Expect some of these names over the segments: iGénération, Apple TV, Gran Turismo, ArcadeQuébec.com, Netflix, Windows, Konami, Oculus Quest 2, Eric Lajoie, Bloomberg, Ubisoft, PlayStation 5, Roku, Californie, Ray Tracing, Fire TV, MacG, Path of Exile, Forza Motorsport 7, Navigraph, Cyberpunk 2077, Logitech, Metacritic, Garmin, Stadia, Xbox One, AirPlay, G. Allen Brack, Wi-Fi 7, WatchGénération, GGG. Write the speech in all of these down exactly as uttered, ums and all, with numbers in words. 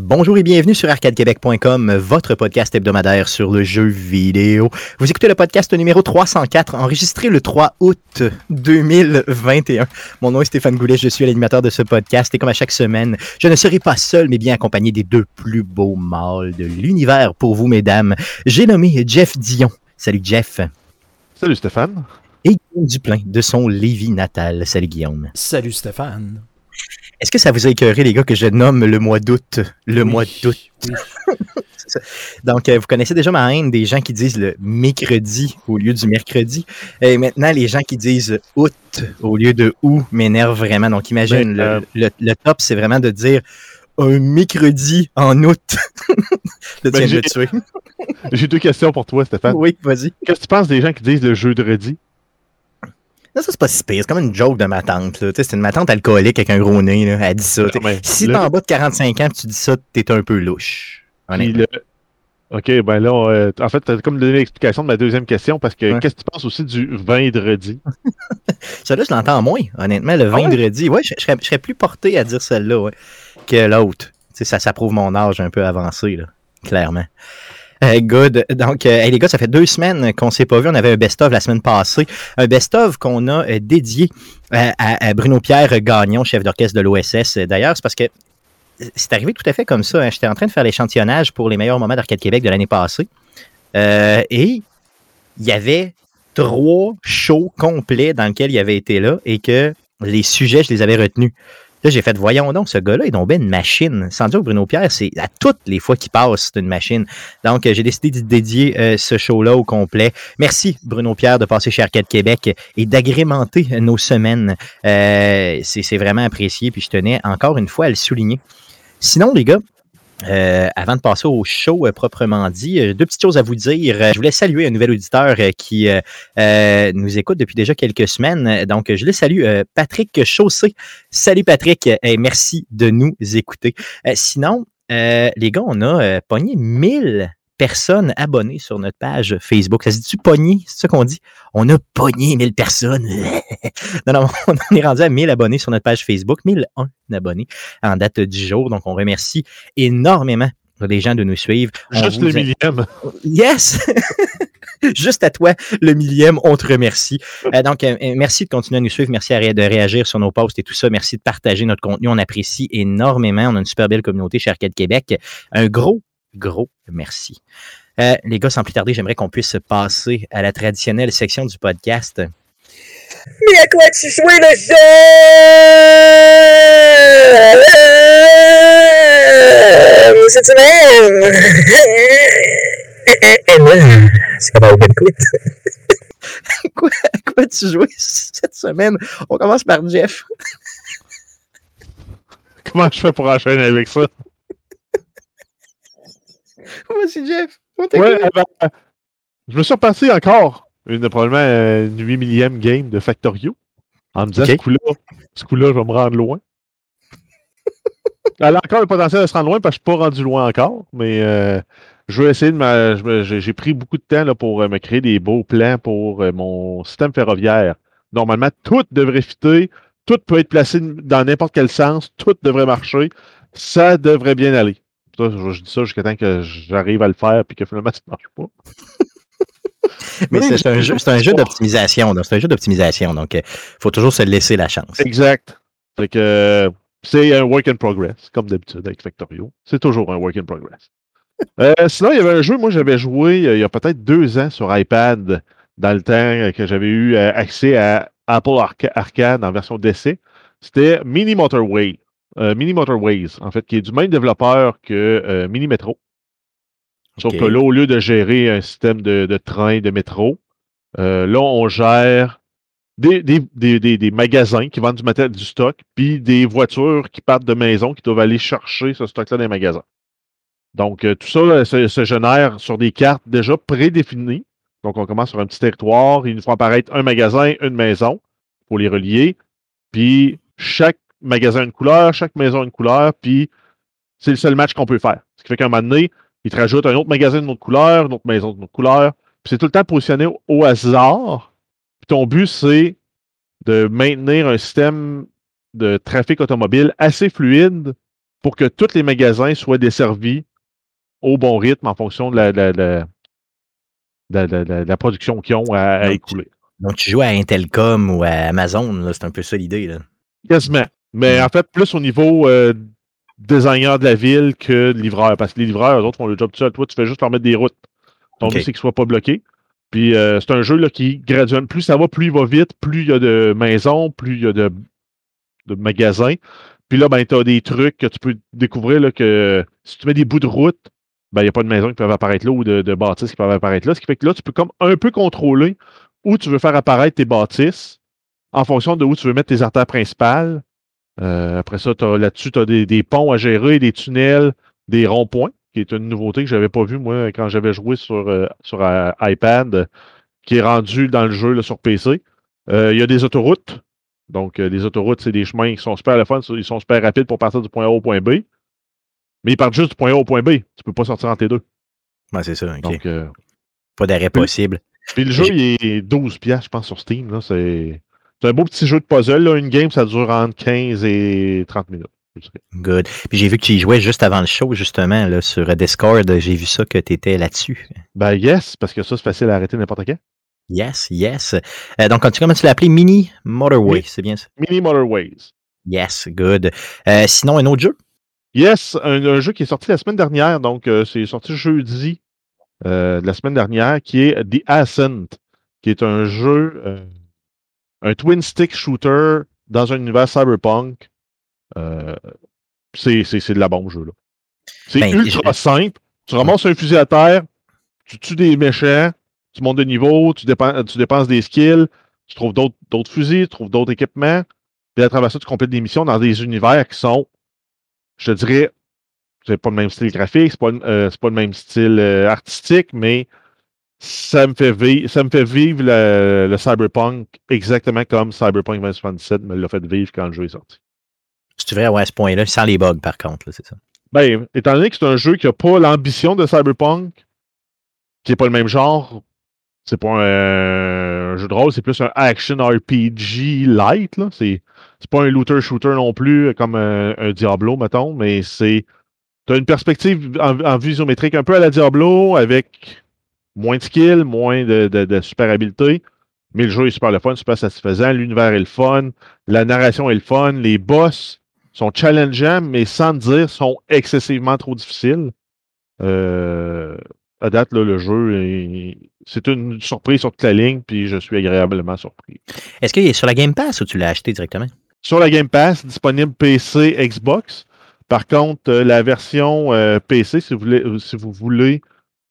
Bonjour et bienvenue sur Arcade Québec point com, votre podcast hebdomadaire sur le jeu vidéo. Vous écoutez le podcast numéro trois cent quatre, enregistré le trois août deux mille vingt et un. Mon nom est Stéphane Goulet, je suis l'animateur de ce podcast et comme à chaque semaine, je ne serai pas seul mais bien accompagné des deux plus beaux mâles de l'univers pour vous, mesdames. J'ai nommé Jeff Dion. Salut Jeff. Salut Stéphane. Et Guillaume Duplin de son Lévis natal. Salut Guillaume. Salut Stéphane. Est-ce que ça vous a écœuré, les gars, que je nomme le mois d'août? Le oui. mois d'août. Donc, euh, vous connaissez déjà ma haine des gens qui disent le mercredi au lieu du mercredi. Et maintenant, les gens qui disent août au lieu de août m'énervent vraiment. Donc, imagine, ben, euh... le, le, le top, c'est vraiment de dire un mercredi en août. Là, ben, tu viens de le tuer. J'ai deux questions pour toi, Stéphane. Oui, vas-y. Qu'est-ce que tu penses des gens qui disent le jeudi? Non, ça, c'est pas si pire. C'est comme une joke de ma tante. Là. C'est une ma tante alcoolique avec un gros nez. Là. Elle dit ça. Non, mais, si le... t'es en bas de quarante-cinq ans et tu dis ça, t'es un peu louche. Le... OK, ben là, on, euh, en fait, t'as comme donné l'explication de ma deuxième question parce que ouais. Qu'est-ce que tu penses aussi du vendredi? Celle-là, je l'entends moins, honnêtement, le vendredi. Ouais, je, je, serais, je serais plus porté à dire celle-là ouais, que l'autre. T'sais, ça, ça prouve mon âge un peu avancé, là, clairement. Uh, good. Donc, euh, hey, les gars, ça fait deux semaines qu'on ne s'est pas vu. On avait un best-of la semaine passée. Un best-of qu'on a euh, dédié euh, à, à Bruno Pierre Gagnon, chef d'orchestre de l'O S S. D'ailleurs, c'est parce que c'est arrivé tout à fait comme ça. Hein. J'étais en train de faire l'échantillonnage pour les meilleurs moments d'Arcade Québec de l'année passée. Euh, et il y avait trois shows complets dans lesquels il avait été là et que les sujets, je les avais retenus. Là, j'ai fait, voyons donc, ce gars-là, il tombait une machine. Sans dire que Bruno Pierre, c'est à toutes les fois qu'il passe, c'est une machine. Donc, j'ai décidé de dédier euh, ce show-là au complet. Merci, Bruno Pierre, de passer chez Arcade Québec et d'agrémenter nos semaines. Euh, c'est, c'est vraiment apprécié, puis je tenais encore une fois à le souligner. Sinon, les gars, Euh, avant de passer au show euh, proprement dit, euh, deux petites choses à vous dire. Euh, je voulais saluer un nouvel auditeur euh, qui euh, euh, nous écoute depuis déjà quelques semaines. Donc, euh, je le salue, euh, Patrick Chausset. Salut Patrick, euh, et merci de nous écouter. Euh, sinon, euh, les gars, on a euh, pogné mille personnes abonnées sur notre page Facebook. Ça se dit-tu pogné? C'est ça qu'on dit? On a pogné mille personnes. non, non, on en est rendu à mille abonnés sur notre page Facebook, mille un abonnés en date du jour. Donc, on remercie énormément les gens de nous suivre. Juste le a... millième. Yes! Juste à toi, le millième, on te remercie. Euh, donc, euh, merci de continuer à nous suivre. Merci à ré- de réagir sur nos posts et tout ça. Merci de partager notre contenu. On apprécie énormément. On a une super belle communauté chez Arcade Québec. Un gros Gros, merci. Euh, les gars, sans plus tarder, j'aimerais qu'on puisse passer à la traditionnelle section du podcast. Mais à quoi tu joues le jeu cette semaine? C'est comme un open quiz. Quoi? À quoi tu joues cette semaine? On commence par Jeff. Comment je fais pour enchaîner avec ça? Moi, c'est Jeff. Ouais, euh, ben, je me suis repassé encore une, probablement euh, une huit millième game de Factorio en me disant okay. ce, coup-là, ce coup-là, je vais me rendre loin. Elle a encore le potentiel de se rendre loin parce que je ne suis pas rendu loin encore, mais euh, je vais essayer de m'a, je, j'ai pris beaucoup de temps là, pour euh, me créer des beaux plans pour euh, mon système ferroviaire. Normalement, tout devrait fitter, tout peut être placé dans n'importe quel sens, tout devrait marcher, ça devrait bien aller. Ça, je, je dis ça jusqu'à temps que j'arrive à le faire et que finalement, ça ne marche pas. Mais c'est, c'est un jeu, c'est un jeu d'optimisation. Donc, c'est un jeu d'optimisation. Donc, il faut toujours se laisser la chance. Exact. Fait que, c'est un work in progress, comme d'habitude avec Factorio. C'est toujours un work in progress. euh, sinon, il y avait un jeu, moi, j'avais joué il y a peut-être deux ans sur iPad, dans le temps que j'avais eu accès à Apple Arca- Arcade en version d'essai. C'était Mini Motorways. Euh, Mini Motorways, en fait, qui est du même développeur que euh, Mini Métro. Sauf okay. que là, au lieu de gérer un système de, de train, de métro, euh, là, on gère des, des, des, des, des magasins qui vendent du matériel, du stock, puis des voitures qui partent de maison qui doivent aller chercher ce stock-là dans les magasins. Donc, euh, tout ça là, se, se génère sur des cartes déjà prédéfinies. Donc, on commence sur un petit territoire, il nous faut apparaître un magasin, une maison, pour les relier, puis chaque magasin une couleur, chaque maison une couleur, puis c'est le seul match qu'on peut faire. Ce qui fait qu'à un moment donné, ils te rajoutent un autre magasin d'une autre couleur, une autre maison d'une autre couleur, puis c'est tout le temps positionné au, au hasard. Puis ton but, c'est de maintenir un système de trafic automobile assez fluide pour que tous les magasins soient desservis au bon rythme en fonction de la, la, la, la, la, la, la production qu'ils ont à, à écouler. Donc, tu joues à Intelcom ou à Amazon, là, c'est un peu ça l'idée, là. Quasiment. Mais en fait, plus au niveau euh, designer de la ville que livreur. Parce que les livreurs, eux autres font le job tout seul. Toi, tu fais juste leur mettre des routes. Ton but, c'est qu'ils ne soient pas bloqués. Puis euh, c'est un jeu là, qui graduellement, plus ça va, plus il va vite, plus il y a de maisons, plus il y a de, de magasins. Puis là, ben, tu as des trucs que tu peux découvrir là, que si tu mets des bouts de route, ben, il n'y a pas de maisons qui peuvent apparaître là ou de, de bâtisses qui peuvent apparaître là. Ce qui fait que là, tu peux comme un peu contrôler où tu veux faire apparaître tes bâtisses en fonction de où tu veux mettre tes artères principales. Euh, après ça, t'as, là-dessus, tu as des, des ponts à gérer, des tunnels, des ronds-points, qui est une nouveauté que je n'avais pas vue, moi, quand j'avais joué sur, euh, sur euh, iPad, euh, qui est rendue dans le jeu là, sur P C. Il euh, y a des autoroutes. Donc, euh, les autoroutes, c'est des chemins qui sont super à la fin, ils sont super rapides pour partir du point A au point B. Mais ils partent juste du point A au point B. Tu ne peux pas sortir entre les deux. Ouais, c'est ça, OK. Donc, euh, pas d'arrêt puis, possible. Puis le jeu, il est douze dollars, je pense, sur Steam. Là, c'est... C'est un beau petit jeu de puzzle. Là. Une game, ça dure entre quinze et trente minutes. Good. Puis j'ai vu que tu y jouais juste avant le show, justement, là, sur Discord. J'ai vu ça que tu étais là-dessus. Ben yes, parce que ça, c'est facile à arrêter n'importe quand. Yes, yes. Euh, donc, comment tu l'as appelé? Mini Motorways, oui. C'est bien ça? Mini Motorways. Yes, good. Euh, sinon, un autre jeu? Yes, un, un jeu qui est sorti la semaine dernière. Donc, euh, c'est sorti jeudi euh, de la semaine dernière, qui est The Ascent, qui est un jeu... Euh, un twin-stick shooter dans un univers cyberpunk, euh, c'est, c'est, c'est de la bombe, ce jeu-là. C'est ben, ultra je... simple. Tu ramasses un fusil à terre, tu tues des méchants, tu montes de niveau, tu, dépenses, tu dépenses des skills, tu trouves d'autres, d'autres fusils, tu trouves d'autres équipements, puis à travers ça, tu complètes des missions dans des univers qui sont, je te dirais, c'est pas le même style graphique, c'est pas, euh, c'est pas le même style euh, artistique, mais... Ça me fait vivre, ça me fait vivre le, le cyberpunk exactement comme Cyberpunk vingt soixante-dix-sept me l'a fait vivre quand le jeu est sorti. C'est vrai, ouais, à ce point-là, sans les bugs, par contre, là, c'est ça. Ben, étant donné que c'est un jeu qui n'a pas l'ambition de Cyberpunk, qui n'est pas le même genre, c'est pas un, euh, un jeu de rôle, c'est plus un action R P G light, là. C'est, c'est pas un looter-shooter non plus, comme un, un Diablo, mettons, mais c'est... T'as une perspective en, en vue isométrique un peu à la Diablo, avec... Moins de skill, moins de, de, de super habileté, mais le jeu est super le fun, super satisfaisant, l'univers est le fun, la narration est le fun, les boss sont challengeants, mais sans dire sont excessivement trop difficiles. Euh, à date, là, le jeu, est, c'est une surprise sur toute la ligne, puis je suis agréablement surpris. Est-ce qu'il est sur la Game Pass ou tu l'as acheté directement? Sur la Game Pass, disponible P C, Xbox. Par contre, la version euh, P C, si vous voulez... Si vous voulez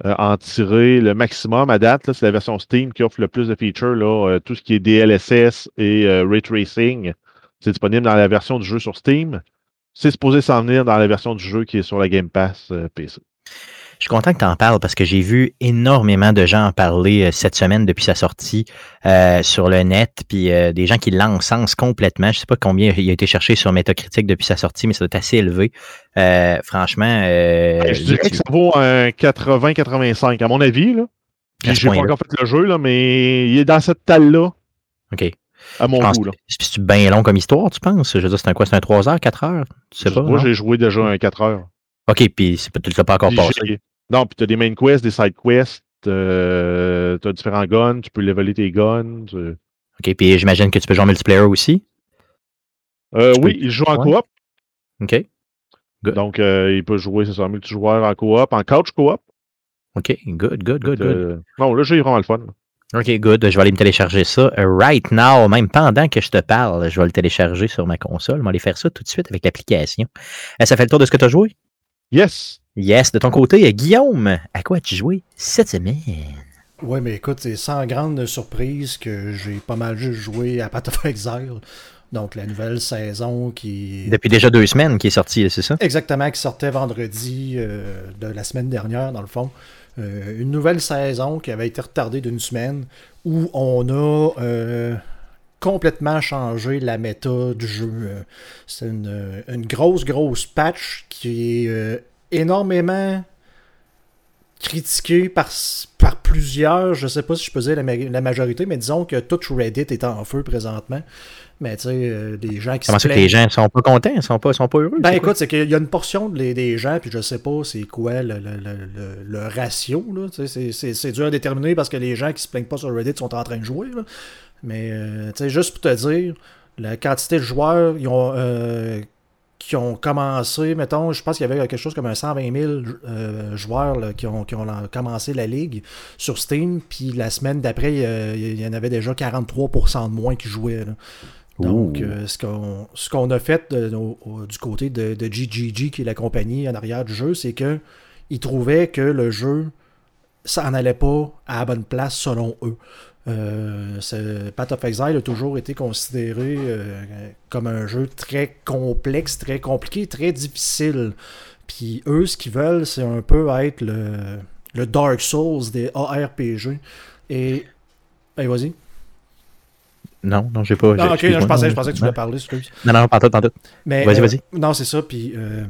Euh, en tirer le maximum à date. Là, c'est la version Steam qui offre le plus de features. Là, euh, tout ce qui est D L S S et euh, Ray Tracing, c'est disponible dans la version du jeu sur Steam. C'est supposé s'en venir dans la version du jeu qui est sur la Game Pass euh, P C. Je suis content que tu en parles parce que j'ai vu énormément de gens en parler euh, cette semaine depuis sa sortie euh, sur le net, puis euh, des gens qui l'encensent complètement. Je ne sais pas combien il a été cherché sur Metacritic depuis sa sortie, mais ça doit être assez élevé. Euh, franchement... Euh, ouais, je dirais tu... que ça vaut un quatre-vingts quatre-vingt-cinq à mon avis. Là. Puis j'ai pas encore fait le jeu, là, mais il est dans cette talle-là. OK. À mon goût. C'est-tu bien long comme histoire, tu penses? Je veux dire, c'est un quoi? C'est un trois heures, quatre heures? Tu sais pas, moi, j'ai joué déjà un quatre heures. OK, puis tu ne l'as pas encore passé. Non, puis tu as des main quests, des side quests, euh, tu as différents guns, tu peux leveler tes guns. Tu... OK, puis j'imagine que tu peux jouer en multiplayer aussi? Euh, oui, peux... il joue en ouais. coop. OK. Good. Donc, euh, il peut jouer, c'est ça, en multijoueur, en coop, en couch coop. OK, good, good, good, euh, good. Non, le jeu est vraiment le fun. OK, good. Je vais aller me télécharger ça right now, même pendant que je te parle. Je vais le télécharger sur ma console. Je vais aller faire ça tout de suite avec l'application. Ça fait le tour de ce que tu as joué? Yes! Yes, de ton côté, Guillaume, à quoi as-tu joué cette semaine? Oui, mais écoute, c'est sans grande surprise que j'ai pas mal juste joué à Path of Exile. Donc, la nouvelle saison qui... Depuis déjà deux semaines qui est sortie, c'est ça? Exactement, qui sortait vendredi euh, de la semaine dernière, dans le fond. Euh, une nouvelle saison qui avait été retardée d'une semaine où on a... Euh, complètement changé la méta du jeu. C'est une, une grosse, grosse patch qui est euh, énormément critiqué par, par plusieurs, je sais pas si je peux dire la, ma- la majorité, mais disons que tout Reddit est en feu présentement. Mais tu sais, euh, des gens qui Comment se plaignent. Comment ça que les gens sont pas contents, ils sont pas, sont pas heureux? Ben c'est écoute, c'est qu'il y a une portion des, des gens, puis je sais pas c'est quoi le, le, le, le ratio, là. C'est, c'est, c'est dur à déterminer parce que les gens qui se plaignent pas sur Reddit sont en train de jouer, là. Mais euh, tu sais, juste pour te dire, la quantité de joueurs, ils ont... Euh, qui ont commencé, mettons, je pense qu'il y avait quelque chose comme un cent vingt mille euh, joueurs là, qui, ont, qui ont commencé la ligue sur Steam, puis la semaine d'après, il y en avait déjà quarante-trois pour cent de moins qui jouaient. Là. Donc, euh, ce, qu'on, ce qu'on a fait de, de, du côté de, de G G G, qui est la compagnie en arrière du jeu, c'est qu'ils trouvaient que le jeu, ça n'en allait pas à la bonne place selon eux. Euh, ce Path of Exile a toujours été considéré euh, comme un jeu très complexe, très compliqué, très difficile. Puis eux, ce qu'ils veulent, c'est un peu être le, le Dark Souls des A R P G. Et... Hey, vas-y. Non, non, j'ai pas... Non, ok, non, je, pensais, je pensais que tu voulais parler. Excuse. Non, non, pas en tout, pas en tout. Mais, vas-y, euh, vas-y. Non, c'est ça, puis... Euh,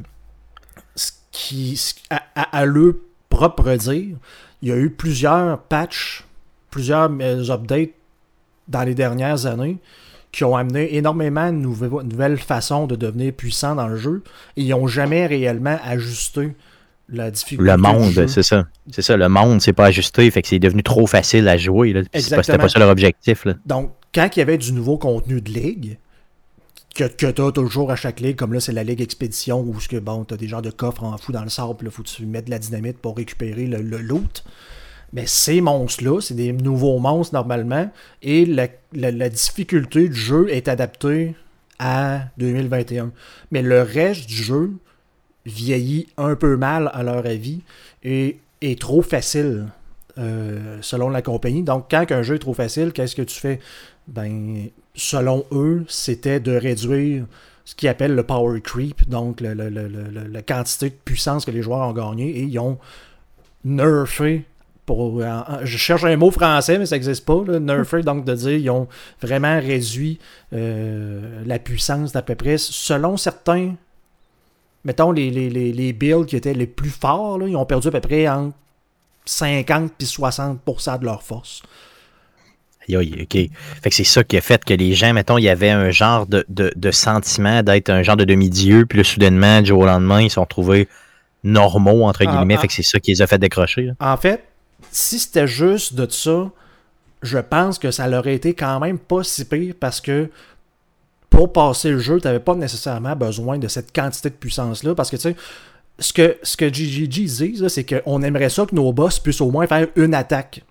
ce qui, ce, à, à, à leur propre dire, il y a eu plusieurs patchs, plusieurs updates dans les dernières années qui ont amené énormément de nouvel- nouvelles façons de devenir puissant dans le jeu et ils n'ont jamais réellement ajusté la difficulté. Le monde, du jeu. c'est ça. C'est ça, le monde s'est pas ajusté, fait que c'est devenu trop facile à jouer. Là, c'est pas, c'était pas ça leur objectif. Là. Donc, quand il y avait du nouveau contenu de ligue, que, que tu as toujours à chaque ligue, comme là c'est la ligue expédition où que, bon, tu as des genres de coffres en fou dans le sable, il faut que tu mettes de la dynamite pour récupérer le, le loot. Mais ces monstres-là, c'est des nouveaux monstres normalement, et la, la, la difficulté du jeu est adaptée à deux mille vingt et un. Mais le reste du jeu vieillit un peu mal, à leur avis, et est trop facile, euh, selon la compagnie. Donc, quand un jeu est trop facile, qu'est-ce que tu fais? Ben, selon eux, c'était de réduire ce qu'ils appellent le power creep, donc le, le, le, le, la quantité de puissance que les joueurs ont gagnée, et ils ont nerfé. Pour, je cherche un mot français, mais ça n'existe pas. Là, nerfer, donc de dire ils ont vraiment réduit euh, la puissance d'à peu près. Selon certains, mettons, les, les, les builds qui étaient les plus forts, là, ils ont perdu à peu près entre cinquante et soixante pour cent de leur force. Okay. Fait que c'est ça qui a fait que les gens, mettons, il y avait un genre de, de, de sentiment d'être un genre de demi-dieu, puis là, soudainement, du jour au lendemain, ils se sont retrouvés normaux, entre guillemets. Ah, fait que c'est ça qui les a fait décrocher. Là. En fait, si c'était juste de ça, je pense que ça l'aurait été quand même pas si pire parce que pour passer le jeu, tu n'avais pas nécessairement besoin de cette quantité de puissance-là. Parce que tu sais, ce que, ce que G G G disent, là, c'est qu'on aimerait ça que nos boss puissent au moins faire une attaque.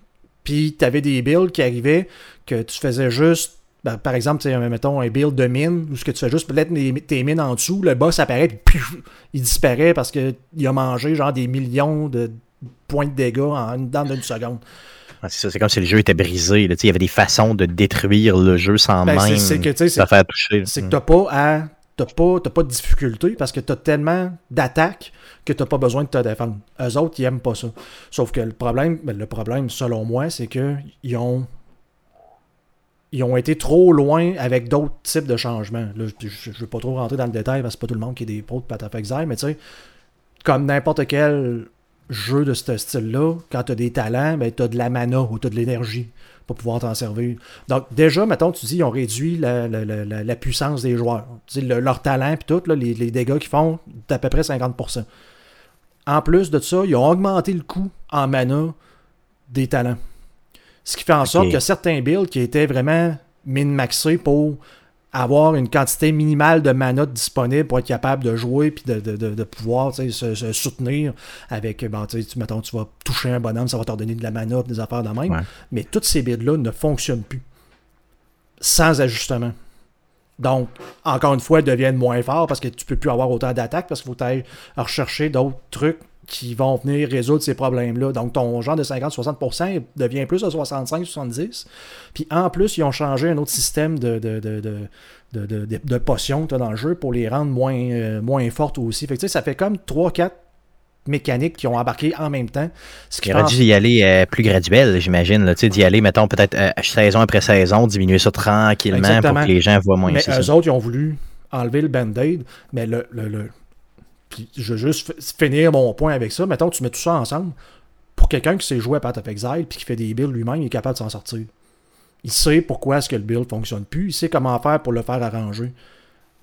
Puis tu avais des builds qui arrivaient que tu faisais juste, ben, par exemple, tu sais, mettons un build de mine où ce que tu fais juste peut-être tes mines en dessous, le boss apparaît, puis il disparaît parce qu'il a mangé genre des millions de. Point de dégâts en dans une seconde. Ah, c'est ça, c'est comme si le jeu était brisé. Là, il y avait des façons de détruire le jeu sans ben, même c'est, c'est que, te c'est, faire toucher. C'est que t'as pas à, t'as pas, t'as pas de difficulté parce que t'as tellement d'attaques que t'as pas besoin de te défendre. Eux autres, ils aiment pas ça. Sauf que le problème, ben, le problème, selon moi, c'est que ils ont. Ils ont été trop loin avec d'autres types de changements. Là, je ne veux pas trop rentrer dans le détail parce que c'est pas tout le monde qui est des pros de Path of Exile, mais tu sais, comme n'importe quel jeu de ce style-là, quand t'as des talents, ben t'as de la mana ou t'as de l'énergie pour pouvoir t'en servir. Donc déjà, mettons, tu dis, ils ont réduit la, la, la, la puissance des joueurs. Tu dis, le, leur talent puis tout, là, les, les dégâts qu'ils font, d'à peu près cinquante pour cent. En plus de ça, ils ont augmenté le coût en mana des talents. Ce qui fait en sorte okay. que certains builds qui étaient vraiment min-maxés pour avoir une quantité minimale de mana disponible pour être capable de jouer puis de, de, de, de pouvoir se, se soutenir avec, ben, tu mettons, tu vas toucher un bonhomme, ça va te redonner de la mana, des affaires de même. Ouais. Mais toutes ces builds-là ne fonctionnent plus. Sans ajustement. Donc, encore une fois, ils deviennent moins forts parce que tu peux plus avoir autant d'attaques parce qu'il faut t'aller rechercher d'autres trucs qui vont venir résoudre ces problèmes-là. Donc, ton genre de cinquante à soixante pour cent devient plus de soixante-cinq à soixante-dix. Puis, en plus, ils ont changé un autre système de, de, de, de, de, de, de potions que tu as dans le jeu pour les rendre moins, euh, moins fortes aussi. Fait que, tu sais, ça fait comme trois quatre mécaniques qui ont embarqué en même temps. Ce qui il aurait dû y aller euh, plus graduel, j'imagine. Là, d'y aller, mettons, peut-être euh, saison après saison, diminuer ça tranquillement exactement. Pour que les gens voient moins. Mais eux ça. Autres, ils ont voulu enlever le band-aid, mais le... le, le Puis je veux juste finir mon point avec ça. Mettons, tu mets tout ça ensemble. pour quelqu'un qui sait jouer à Path of Exile puis qui fait des builds lui-même, il est capable de s'en sortir. Il sait pourquoi est-ce que le build ne fonctionne plus, il sait comment faire pour le faire arranger.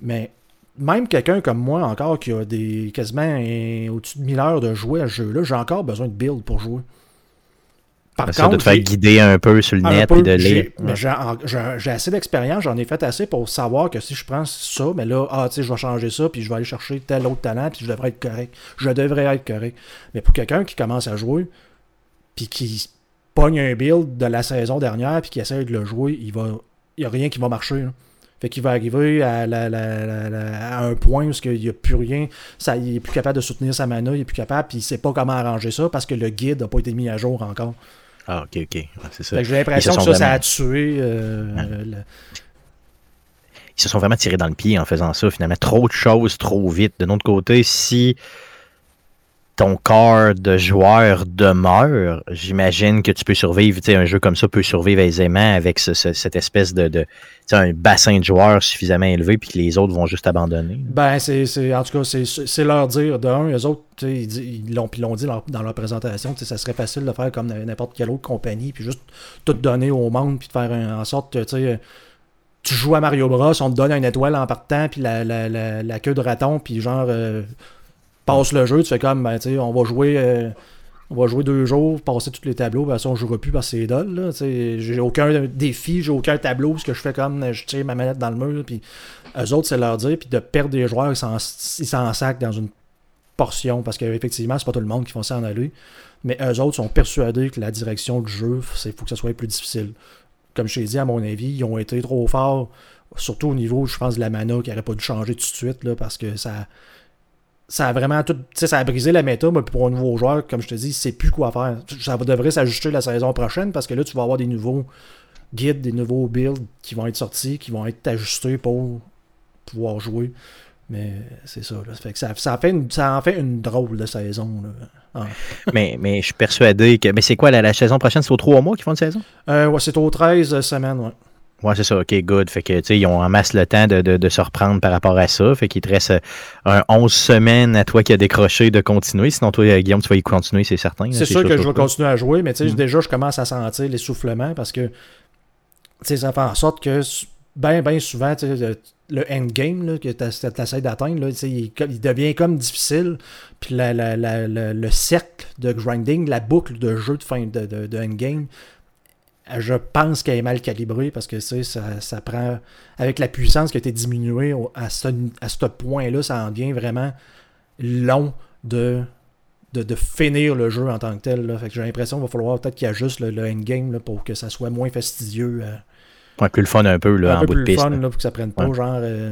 Mais même quelqu'un comme moi encore qui a des quasiment euh, au-dessus de mille heures de jouer à ce jeu-là, j'ai encore besoin de build pour jouer. Par ça, contre, de te faire guider un peu sur le net peu, et de lire. J'ai, ouais. j'ai, j'ai, j'ai assez d'expérience, j'en ai fait assez pour savoir que si je prends ça, mais là, ah, tu sais, je vais changer ça, puis je vais aller chercher tel autre talent, puis je devrais être correct. Je devrais être correct. Mais pour quelqu'un qui commence à jouer, puis qui pogne un build de la saison dernière, puis qui essaie de le jouer, il va, il n'y a rien qui va marcher. Là. Fait qu'il va arriver à, la, la, la, la, à un point où il n'y a plus rien, ça, il n'est plus capable de soutenir sa mana, il n'est plus capable, puis il ne sait pas comment arranger ça parce que le guide n'a pas été mis à jour encore. Ah, ok, ok. Ouais, c'est ça. Fait que j'ai l'impression que ça, vraiment... ça a tué. Euh, ah. le... Ils se sont vraiment tirés dans le pied en faisant ça, finalement. Trop de choses, trop vite. De notre côté, si ton corps de joueur demeure, j'imagine que tu peux survivre. Tu sais, un jeu comme ça peut survivre aisément avec ce, ce, cette espèce de, de tu sais, un bassin de joueurs suffisamment élevé, puis que les autres vont juste abandonner. Ben, c'est, c'est en tout cas, c'est, c'est leur dire d'un. Eux autres, ils, ils, l'ont, ils l'ont dit leur, dans leur présentation, ça serait facile de faire comme n'importe quelle autre compagnie, puis juste tout donner au monde, puis de faire un, en sorte que, tu sais, tu joues à Mario Bros, on te donne une étoile en partant, puis la, la, la, la queue de raton, puis genre... Euh, passe le jeu, tu fais comme, ben, tu sais, on va jouer euh, on va jouer deux jours, passer tous les tableaux, ben ça, on ne jouera plus parce que c'est dol, là, tu sais, j'ai aucun défi, j'ai aucun tableau, parce que je fais comme, je tire ma manette dans le mur, puis eux autres, c'est leur dire, puis de perdre des joueurs, ils s'en, ils s'en sacent dans une portion, parce qu'effectivement, c'est pas tout le monde qui font ça en aller, mais eux autres sont persuadés que la direction du jeu, il faut que ça soit plus difficile. Comme je t'ai dit, à mon avis, ils ont été trop forts, surtout au niveau, je pense, de la mana, qui n'aurait pas dû changer tout de suite, là, parce que ça... Ça a vraiment tout. Tu sais, ça a brisé la méta, mais pour un nouveau joueur, comme je te dis, il ne sait plus quoi faire. Ça devrait s'ajuster la saison prochaine parce que là, tu vas avoir des nouveaux guides, des nouveaux builds qui vont être sortis, qui vont être ajustés pour pouvoir jouer. Mais c'est ça. Là. Fait que ça, ça, fait une, ça en fait une drôle de saison. Là. Ah. mais, mais je suis persuadé que. Mais c'est quoi la, la saison prochaine? C'est aux trois mois qu'ils font une saison? Euh, ouais, c'est aux treize semaines, ouais. Ouais, c'est ça, ok, good. Fait que, tu sais, ils ont en masse le temps de, de, de se reprendre par rapport à ça. Fait qu'il te reste un onze semaines à toi qui a décroché de continuer. Sinon, toi, Guillaume, tu vas y continuer, c'est certain. C'est, c'est sûr que je vais continuer à jouer, mais tu sais, mm. déjà, je commence à sentir l'essoufflement parce que, tu sais, ça fait en sorte que, bien, bien souvent, tu sais, le endgame là, que tu essaies d'atteindre, là, il, il devient comme difficile. Puis la, la, la, la, le cercle de grinding, la boucle de jeu de fin de, de, de endgame, je pense qu'elle est mal calibrée parce que tu sais, ça, ça prend. Avec la puissance qui a été diminuée à ce, à ce point-là, ça en devient vraiment long de, de, de finir le jeu en tant que tel. Là. Fait que j'ai l'impression qu'il va falloir peut-être qu'il y a juste le, le endgame là, pour que ça soit moins fastidieux. Euh, ouais, plus le fun un peu là, un en peu bout de piste. Plus le fun là, pour que ça prenne pas ouais. genre euh,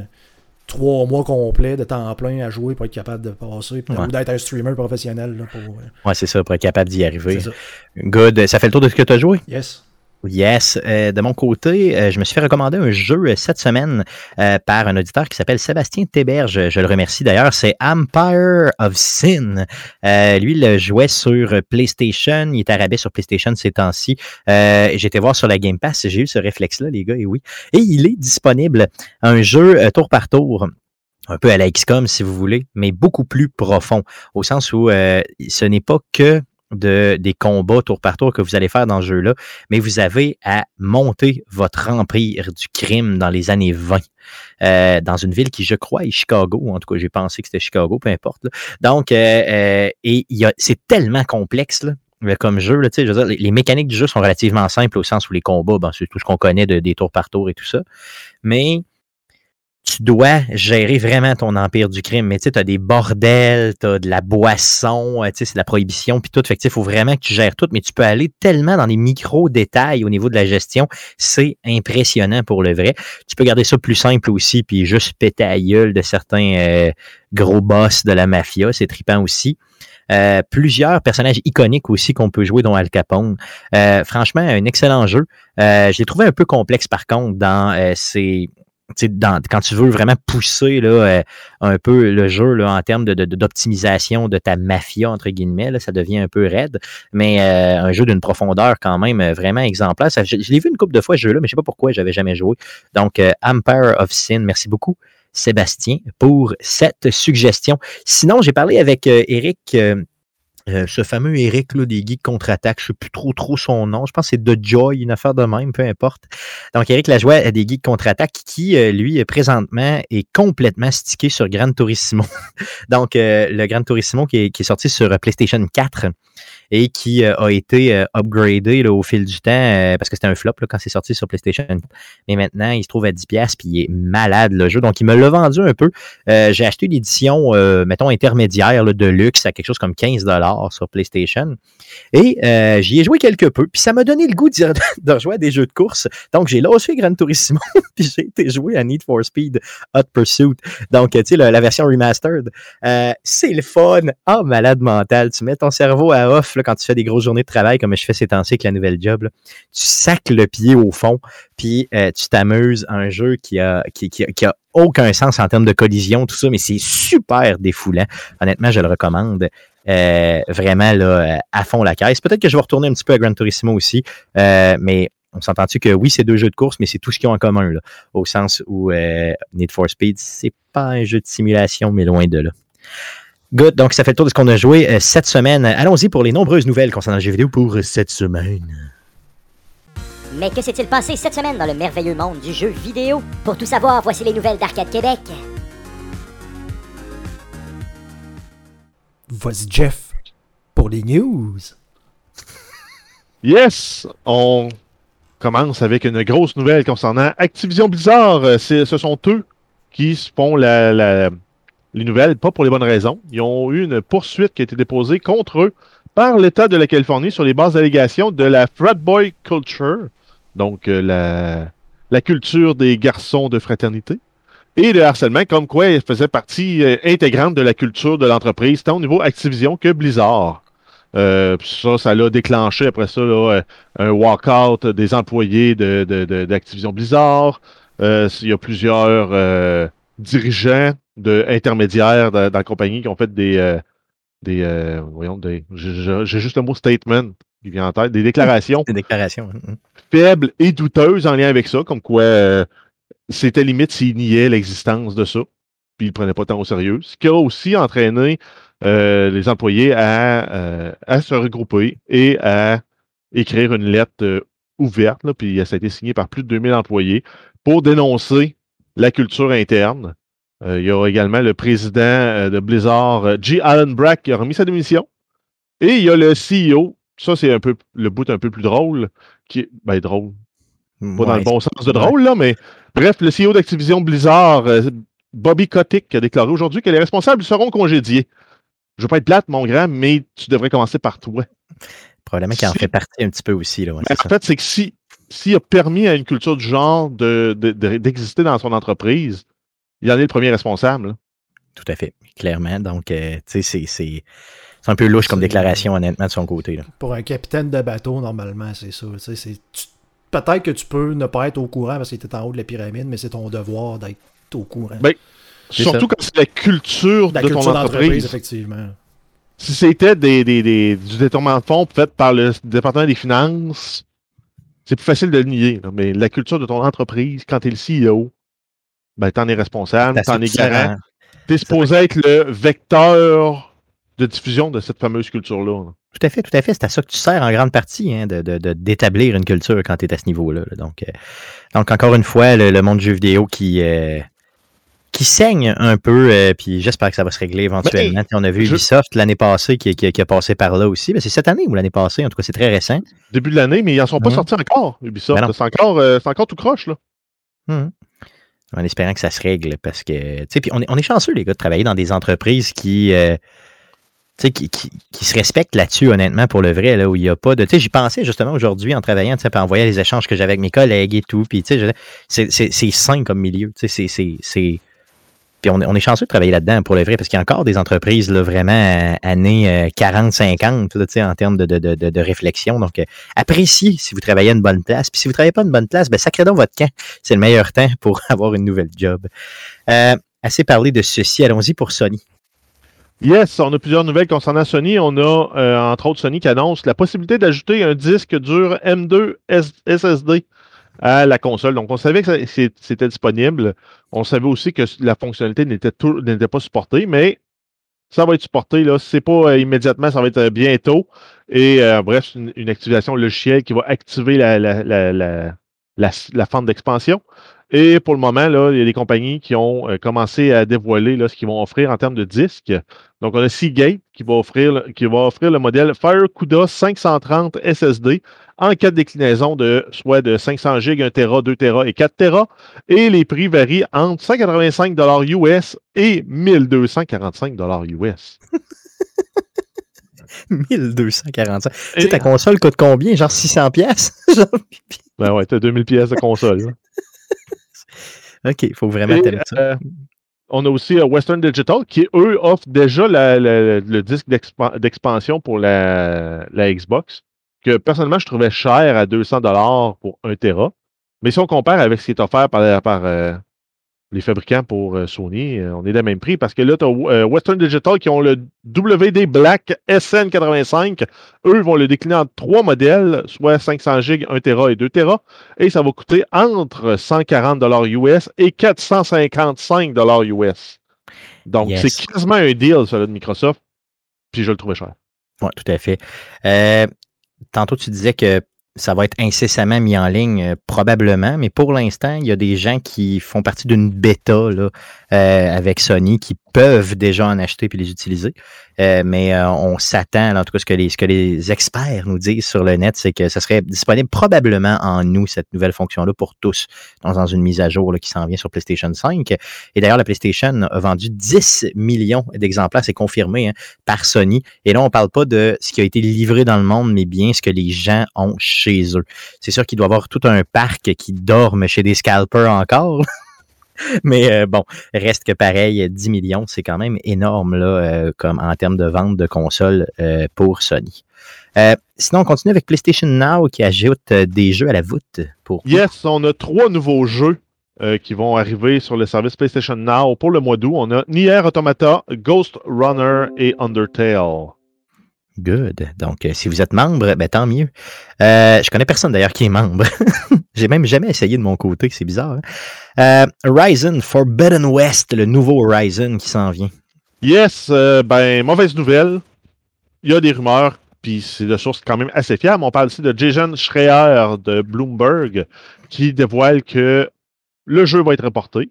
trois mois complets de temps plein à jouer pour être capable de passer, puis ouais. d'être un streamer professionnel. Là, pour, euh... Ouais, c'est ça, pour être capable d'y arriver. Ça. Good. Ça fait le tour de ce que tu as joué? Yes. Yes. Euh, de mon côté, euh, je me suis fait recommander un jeu euh, cette semaine euh, par un auditeur qui s'appelle Sébastien Théberge. Je le remercie d'ailleurs. C'est Empire of Sin. Euh, lui, il le jouait sur PlayStation. Il est à rabais sur PlayStation ces temps-ci. Euh, j'étais voir sur la Game Pass. J'ai eu ce réflexe-là, les gars, et oui. Et il est disponible. Un jeu euh, tour par tour. Un peu à la X COM, si vous voulez, mais beaucoup plus profond. Au sens où euh, ce n'est pas que... De, des combats tour par tour que vous allez faire dans ce jeu-là, mais vous avez à monter votre empire du crime dans les années vingt, euh, dans une ville qui, je crois, est Chicago. En tout cas, j'ai pensé que c'était Chicago, peu importe. Là. Donc, euh, euh, et y a, c'est tellement complexe, là. Comme jeu, là, je veux dire, les, les mécaniques du jeu sont relativement simples au sens où les combats, ben, c'est tout ce qu'on connaît de, des tours par tour et tout ça, mais... Tu dois gérer vraiment ton empire du crime. Mais tu sais, t'as des bordels, t'as de la boisson, tu sais, c'est de la prohibition, puis tout. Fait que tu sais, il faut vraiment que tu gères tout, mais tu peux aller tellement dans les micro-détails au niveau de la gestion. C'est impressionnant pour le vrai. Tu peux garder ça plus simple aussi, puis juste péter à gueule de certains euh, gros boss de la mafia. C'est trippant aussi. Euh, plusieurs personnages iconiques aussi qu'on peut jouer, dont Al Capone. Euh, franchement, un excellent jeu. Euh, je l'ai trouvé un peu complexe, par contre, dans euh, ses... Dans, quand tu veux vraiment pousser là, euh, un peu le jeu là, en termes de, de, d'optimisation de ta mafia, entre guillemets, là, ça devient un peu raide, mais euh, un jeu d'une profondeur quand même euh, vraiment exemplaire. Ça, je, je l'ai vu une couple de fois ce jeu-là, mais je sais pas pourquoi j'avais jamais joué. Donc, euh, Empire of Sin, merci beaucoup Sébastien pour cette suggestion. Sinon, j'ai parlé avec euh, Eric... Euh, Euh, ce fameux Eric là, des geeks contre-attaque, je ne sais plus trop trop son nom, je pense que c'est The Joy, une affaire de même, peu importe. Donc Eric Lajoie des geeks contre-attaque qui, euh, lui, présentement est complètement stické sur Gran Turismo. Donc euh, le Gran Turismo qui est, qui est sorti sur PlayStation quatre et qui euh, a été euh, upgradé là, au fil du temps, euh, parce que c'était un flop là, quand c'est sorti sur PlayStation. Mais maintenant, il se trouve à dix dollars puis il est malade le jeu. Donc il me l'a vendu un peu. Euh, j'ai acheté l'édition, euh, mettons, intermédiaire là, de luxe à quelque chose comme quinze dollars sur PlayStation. Et euh, j'y ai joué quelque peu. Puis ça m'a donné le goût de, de rejouer à des jeux de course. Donc, j'ai lancé Gran Turismo. Puis j'ai été jouer à Need for Speed Hot Pursuit. Donc, tu sais, la, la version remastered. Euh, c'est le fun. Ah, oh, malade mental. Tu mets ton cerveau à off là, quand tu fais des grosses journées de travail, comme je fais ces temps-ci avec la nouvelle job. Là. Tu sacs le pied au fond. Puis euh, tu t'amuses à un jeu qui a, qui, qui, qui a aucun sens en termes de collision, tout ça. Mais c'est super défoulant. Honnêtement, je le recommande. Euh, vraiment là, à fond la caisse. Peut-être que je vais retourner un petit peu à Gran Turismo aussi, euh, mais on s'entend-tu que oui, c'est deux jeux de course, mais c'est tout ce qu'ils ont en commun, là, au sens où euh, Need for Speed, c'est pas un jeu de simulation, mais loin de là. Good, donc ça fait le tour de ce qu'on a joué euh, cette semaine. Allons-y pour les nombreuses nouvelles concernant le jeu vidéo pour cette semaine. Mais que s'est-il passé cette semaine dans le merveilleux monde du jeu vidéo? Pour tout savoir, voici les nouvelles d'Arcade Québec. Voici Jeff pour les news. Yes! On commence avec une grosse nouvelle concernant Activision Blizzard. C'est, ce sont eux qui font la, la, les nouvelles, pas pour les bonnes raisons. Ils ont eu une poursuite qui a été déposée contre eux par l'État de la Californie sur les bases d'allégations de la frat boy culture, donc la, la culture des garçons de fraternité. Et le harcèlement, comme quoi elle faisait partie euh, intégrante de la culture de l'entreprise, tant au niveau Activision que Blizzard. Euh, ça, ça l'a déclenché après ça là, un walk-out des employés de, de, de, d'Activision Blizzard. Euh, il y a plusieurs euh, dirigeants de, intermédiaires dans, dans la compagnie qui ont fait des... Euh, des euh, voyons, des, j'ai, j'ai juste le mot « statement ». Qui vient en tête, des déclarations, des déclarations hein. faibles et douteuses en lien avec ça, comme quoi... Euh, c'était limite s'il niait l'existence de ça, puis il ne prenait pas tant au sérieux. Ce qui a aussi entraîné euh, les employés à, euh, à se regrouper et à écrire une lettre euh, ouverte, là, puis ça a été signé par plus de deux mille employés, pour dénoncer la culture interne. Euh, il y a également le président euh, de Blizzard, euh, G. Allen Brack, qui a remis sa démission. Et il y a le C E O, ça c'est un peu le bout un peu plus drôle, qui est ben, drôle. Pas dans le bon sens de drôle, là, mais bref, le C E O d'Activision Blizzard, Bobby Kotick, a déclaré aujourd'hui que les responsables seront congédiés. Je veux pas être plate, mon grand, mais tu devrais commencer par toi. Probablement qu'il en fait partie un petit peu aussi. Là, ouais, en fait, c'est que si, s'il a permis à une culture du genre de, de, de, d'exister dans son entreprise, il en est le premier responsable. Là. Tout à fait, clairement. Donc, euh, tu sais, c'est, c'est, c'est un peu louche comme c'est... déclaration, honnêtement, de son côté. Là. Pour un capitaine de bateau, normalement, c'est ça. C'est, tu sais, peut-être que tu peux ne pas être au courant parce que tu es en haut de la pyramide, mais c'est ton devoir d'être au courant. Ben, surtout quand c'est la culture la de culture ton entreprise. d'entreprise, effectivement. Si c'était des, des, des, du détournement de fonds fait par le département des finances, c'est plus facile de le nier. Là, mais la culture de ton entreprise, quand tu es le C E O, ben, tu en es responsable, tu en es garant. Tu es supposé être le vecteur de diffusion de cette fameuse culture-là. Là. Tout à fait, tout à fait. C'est à ça que tu sers en grande partie hein, de, de, de, d'établir une culture quand tu es à ce niveau-là. Donc, euh, donc encore une fois, le, le monde du jeu vidéo qui, euh, qui saigne un peu, euh, puis j'espère que ça va se régler éventuellement. Mais, on a vu je... Ubisoft l'année passée qui, qui, qui a passé par là aussi. Ben, c'est cette année ou l'année passée, en tout cas c'est très récent. Début de l'année, mais ils n'en sont pas mmh. sortis encore, Ubisoft. Ben c'est, encore, euh, c'est encore tout croche, là. Mmh. En espérant que ça se règle, parce que, tu sais, puis on est, on est chanceux, les gars, de travailler dans des entreprises qui... Euh, tu sais, qui, qui, qui se respectent là-dessus, honnêtement, pour le vrai, là, où il n'y a pas de... Tu sais, j'y pensais, justement, aujourd'hui, en travaillant, tu sais, puis en voyant les échanges que j'avais avec mes collègues et tout, puis, tu sais, je, c'est, c'est, c'est sain comme milieu, tu sais, c'est... c'est, c'est... Puis on, on est chanceux de travailler là-dedans, pour le vrai, parce qu'il y a encore des entreprises, là, vraiment, années quarante cinquante, là, tu sais, en termes de, de, de, de réflexion. Donc, euh, appréciez si vous travaillez à une bonne place. Puis si vous ne travaillez pas à une bonne place, ben sacrez donc votre camp. C'est le meilleur temps pour avoir une nouvelle job. Euh, assez parlé de ceci, allons-y pour Sony. Yes, on a plusieurs nouvelles concernant Sony. On a, euh, entre autres, Sony qui annonce la possibilité d'ajouter un disque dur M deux S S D à la console. Donc, on savait que ça, c'est, c'était disponible. On savait aussi que la fonctionnalité n'était, tout, n'était pas supportée, mais Ça va être supporté, là. Si c'est pas euh, immédiatement, ça va être euh, bientôt. Et euh, bref, c'est une, une activation logicielle qui va activer la, la, la, la, la, la fente d'expansion. Et pour le moment, là, il y a des compagnies qui ont euh, commencé à dévoiler là, ce qu'ils vont offrir en termes de disques. Donc, on a Seagate qui va offrir, qui va offrir le modèle FireCuda cinq cent trente S S D en quatre déclinaisons de soit de cinq cents gigs, un téra, deux téra et quatre téra. Et les prix varient entre cent quatre-vingt-cinq dollars U S et mille deux cent quarante-cinq dollars U S. mille deux cent quarante-cinq. Tu sais, ta console coûte combien? Genre six cents piastres? Ben ouais, t'as deux mille piastres de console. Là. OK, il faut vraiment t'aider ça. Euh, on a aussi Western Digital qui, eux, offrent déjà la, la, le disque d'expa- d'expansion pour la, la Xbox, que personnellement, je trouvais cher à deux cents dollars pour un téra. Mais si on compare avec ce qui est offert par, par euh, les fabricants pour euh, Sony, euh, on est dans le même prix parce que là, tu as euh, Western Digital qui ont le W D Black S N quatre-vingt-cinq. Eux vont le décliner en trois modèles, soit cinq cents gigs, un téra et deux téra. Et ça va coûter entre cent quarante dollars U S et quatre cent cinquante-cinq dollars U S. Donc, yes. C'est quasiment un deal, celui de Microsoft. Puis je le trouvais cher. Oui, tout à fait. Euh, tantôt, tu disais que ça va être incessamment mis en ligne, euh, probablement, mais pour l'instant, il y a des gens qui font partie d'une bêta là, euh, avec Sony qui peuvent déjà en acheter et les utiliser. Euh, mais euh, on s'attend, alors, en tout cas, ce que, les, ce que les experts nous disent sur le net, c'est que ça serait disponible probablement en août, cette nouvelle fonction-là, pour tous, dans une mise à jour là, qui s'en vient sur PlayStation cinq. Et d'ailleurs, la PlayStation a vendu dix millions d'exemplaires, c'est confirmé hein, par Sony. Et là, on ne parle pas de ce qui a été livré dans le monde, mais bien ce que les gens ont chez eux. C'est sûr qu'il doit y avoir tout un parc qui dorme chez des scalpers encore. Mais euh, bon, reste que pareil, dix millions, c'est quand même énorme là, euh, comme en termes de vente de consoles euh, pour Sony. Euh, sinon, on continue avec PlayStation Now qui ajoute euh, des jeux à la voûte. Pour yes, on a trois nouveaux jeux euh, qui vont arriver sur le service PlayStation Now pour le mois d'août. On a Nier Automata, Ghost Runner et Undertale. Good. Donc, euh, si vous êtes membre, ben tant mieux. Euh, je connais personne d'ailleurs qui est membre. J'ai même jamais essayé de mon côté, c'est bizarre. Hein? Euh, Horizon Forbidden West, le nouveau Horizon qui s'en vient. Yes, euh, ben mauvaise nouvelle. Il y a des rumeurs, puis c'est de sources quand même assez fiables. On parle ici de Jason Schreier de Bloomberg qui dévoile que le jeu va être reporté.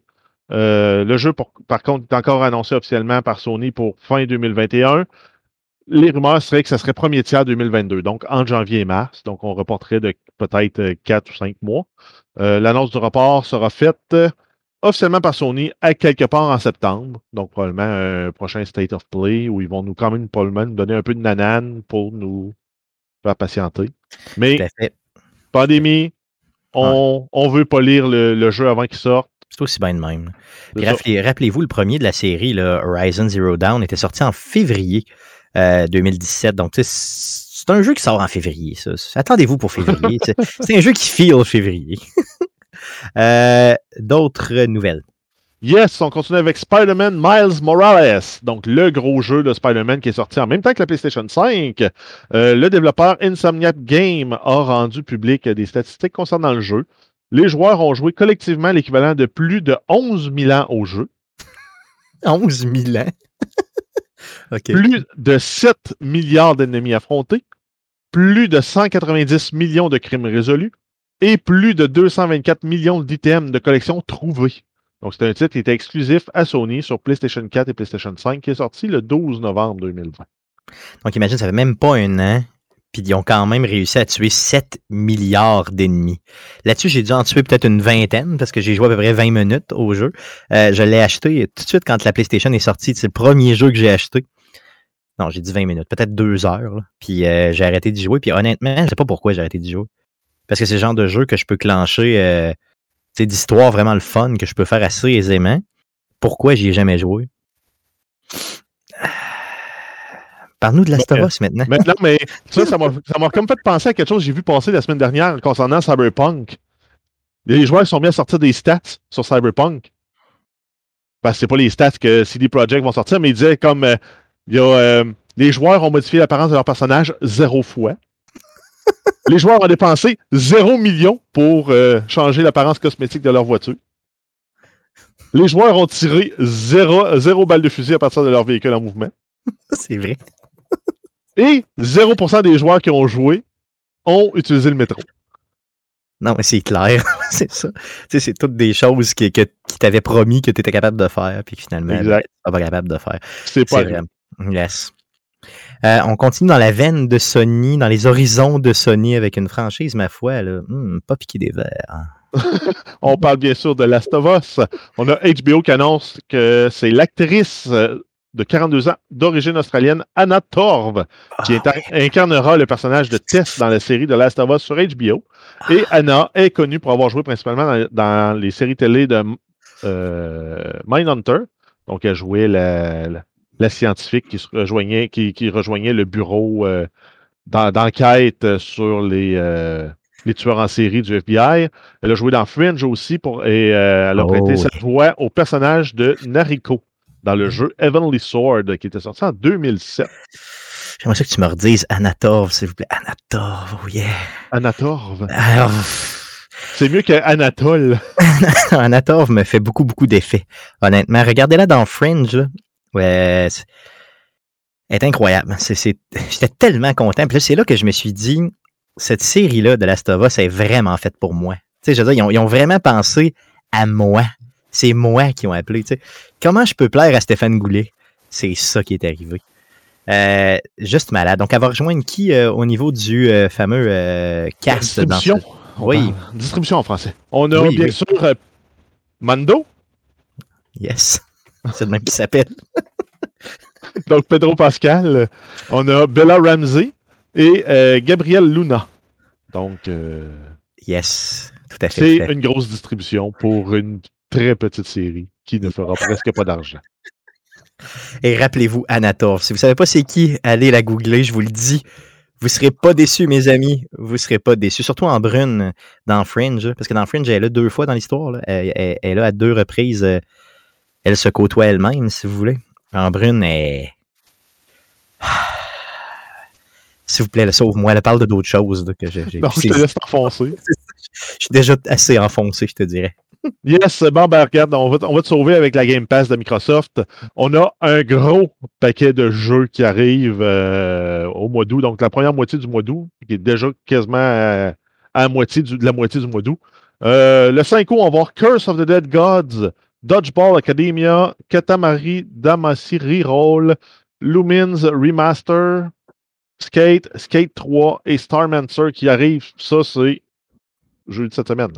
Euh, le jeu, pour, par contre, est encore annoncé officiellement par Sony pour fin deux mille vingt et un. Les rumeurs seraient que ça serait premier tiers deux mille vingt-deux, donc en janvier et mars. Donc, on reporterait de peut-être quatre ou cinq mois. Euh, l'annonce du report sera faite euh, officiellement par Sony à quelque part en septembre. Donc, probablement un prochain State of Play où ils vont nous quand même probablement nous donner un peu de nanane pour nous faire patienter. Mais, pandémie, on ouais. ne veut pas lire le, le jeu avant qu'il sorte. C'est aussi bien de même. Puis, rappelez, rappelez-vous, le premier de la série, là, Horizon Zero Dawn, était sorti en février. Euh, deux mille dix-sept, donc c'est un jeu qui sort en février, ça. Attendez-vous pour février. c'est, c'est un jeu qui file février. euh, d'autres nouvelles? Yes, on continue avec Spider-Man Miles Morales, donc le gros jeu de Spider-Man qui est sorti en même temps que la PlayStation cinq. Euh, le développeur Insomniac Games a rendu public des statistiques concernant le jeu. Les joueurs ont joué collectivement l'équivalent de plus de onze mille ans au jeu. onze mille ans? Okay. Plus de sept milliards d'ennemis affrontés, plus de cent quatre-vingt-dix millions de crimes résolus et plus de deux cent vingt-quatre millions d'items de collection trouvés. Donc, c'est un titre qui était exclusif à Sony sur PlayStation quatre et PlayStation cinq qui est sorti le douze novembre deux mille vingt. Donc, imagine, ça fait même pas un an, puis ils ont quand même réussi à tuer sept milliards d'ennemis. Là-dessus, j'ai dû en tuer peut-être une vingtaine, parce que j'ai joué à peu près vingt minutes au jeu. Euh, je l'ai acheté tout de suite quand la PlayStation est sortie. C'est le premier jeu que j'ai acheté. Non, j'ai dit vingt minutes, peut-être deux heures. Là. Puis euh, j'ai arrêté d'y jouer. Puis honnêtement, je ne sais pas pourquoi j'ai arrêté d'y jouer. Parce que c'est le genre de jeu que je peux clencher euh, d'histoires vraiment le fun que je peux faire assez aisément. Pourquoi j'y ai jamais joué? Parle-nous de l'Last of Us maintenant. Maintenant, mais ça, ça m'a, ça m'a comme fait penser à quelque chose que j'ai vu passer la semaine dernière concernant Cyberpunk. Les joueurs sont mis à sortir des stats sur Cyberpunk. Parce que c'est pas les stats que C D Projekt vont sortir, mais ils disaient comme euh, il y a, euh, les joueurs ont modifié l'apparence de leur personnage zéro fois. Les joueurs ont dépensé zéro million pour euh, changer l'apparence cosmétique de leur voiture. Les joueurs ont tiré zéro, zéro balle de fusil à partir de leur véhicule en mouvement. C'est vrai. Et zéro pour cent des joueurs qui ont joué ont utilisé le métro. Non, mais c'est clair. C'est ça. Tu sais, c'est toutes des choses qui, qui, qui t'avaient promis que tu étais capable de faire, puis que finalement, tu n'es pas capable de faire. C'est pas vrai. Yes. Euh, on continue dans la veine de Sony, dans les horizons de Sony avec une franchise, ma foi, là, hmm, pas piqué des verres. On parle bien sûr de Last of Us. On a H B O qui annonce que c'est l'actrice de quarante-deux ans d'origine australienne, Anna Torv, qui oh, incarnera le personnage de Tess dans la série de Last of Us sur H B O. Et Anna est connue pour avoir joué principalement dans, dans les séries télé de euh, Mindhunter. Donc, elle jouait la, la, la scientifique qui rejoignait, qui, qui rejoignait le bureau euh, dans, d'enquête sur les... Euh, les tueurs en série du F B I. Elle a joué dans Fringe aussi pour, et euh, elle a prêté oh. sa voix au personnage de Nariko dans le jeu Heavenly Sword qui était sorti en deux mille sept. J'aimerais ça que tu me redises Anna Torv, s'il vous plaît. Anna Torv, oh yeah. Anna Torv. Alors... C'est mieux qu'Anatole. Anna Torv me fait beaucoup, beaucoup d'effets. Honnêtement, regardez-la dans Fringe. Là. Ouais, c'est... Elle est incroyable. C'est, c'est... J'étais tellement content. Puis là, c'est là que je me suis dit... Cette série-là de Last of Us est vraiment faite pour moi. Tu sais, je veux dire, ils ont, ils ont vraiment pensé à moi. C'est moi qui ont appelé. Tu sais, comment je peux plaire à Stéphane Goulet? C'est ça qui est arrivé. Euh, juste malade. Donc, elle va rejoindre qui euh, au niveau du euh, fameux euh, cast? Distribution. Dans... Oui. Ah, distribution en français. On a oui, bien oui. sûr euh, Mando. Yes. C'est le même qui s'appelle. Donc, Pedro Pascal. On a Bella Ramsey. Et euh, Gabriel Luna. Donc, euh, yes, tout à fait. C'est fait. Une grosse distribution pour une très petite série qui ne fera presque pas d'argent. Et rappelez-vous, Anna Torv, si vous ne savez pas c'est qui, allez la googler, je vous le dis. Vous ne serez pas déçus, mes amis. Vous ne serez pas déçus. Surtout en brune, dans Fringe. Parce que dans Fringe, elle est là deux fois dans l'histoire. Là. Elle, elle, elle est là à deux reprises. Elle se côtoie elle-même, si vous voulez. En brune, elle... S'il vous plaît, sauve-moi. Elle parle de d'autres choses. Là, que j'ai, j'ai non, je te laisse t'enfoncer. Je suis déjà assez enfoncé, je te dirais. Yes, bon, ben regarde, on va, on va te sauver avec la Game Pass de Microsoft. On a un gros paquet de jeux qui arrivent euh, au mois d'août. Donc, la première moitié du mois d'août, qui est déjà quasiment à, à moitié du, de la moitié du mois d'août. Euh, le cinq août, on va voir Curse of the Dead Gods, Dodgeball Academia, Katamari Damacy Reroll, Lumines Remaster... Skate, Skate trois et Starmancer qui arrivent. Ça, c'est jeudi cette semaine.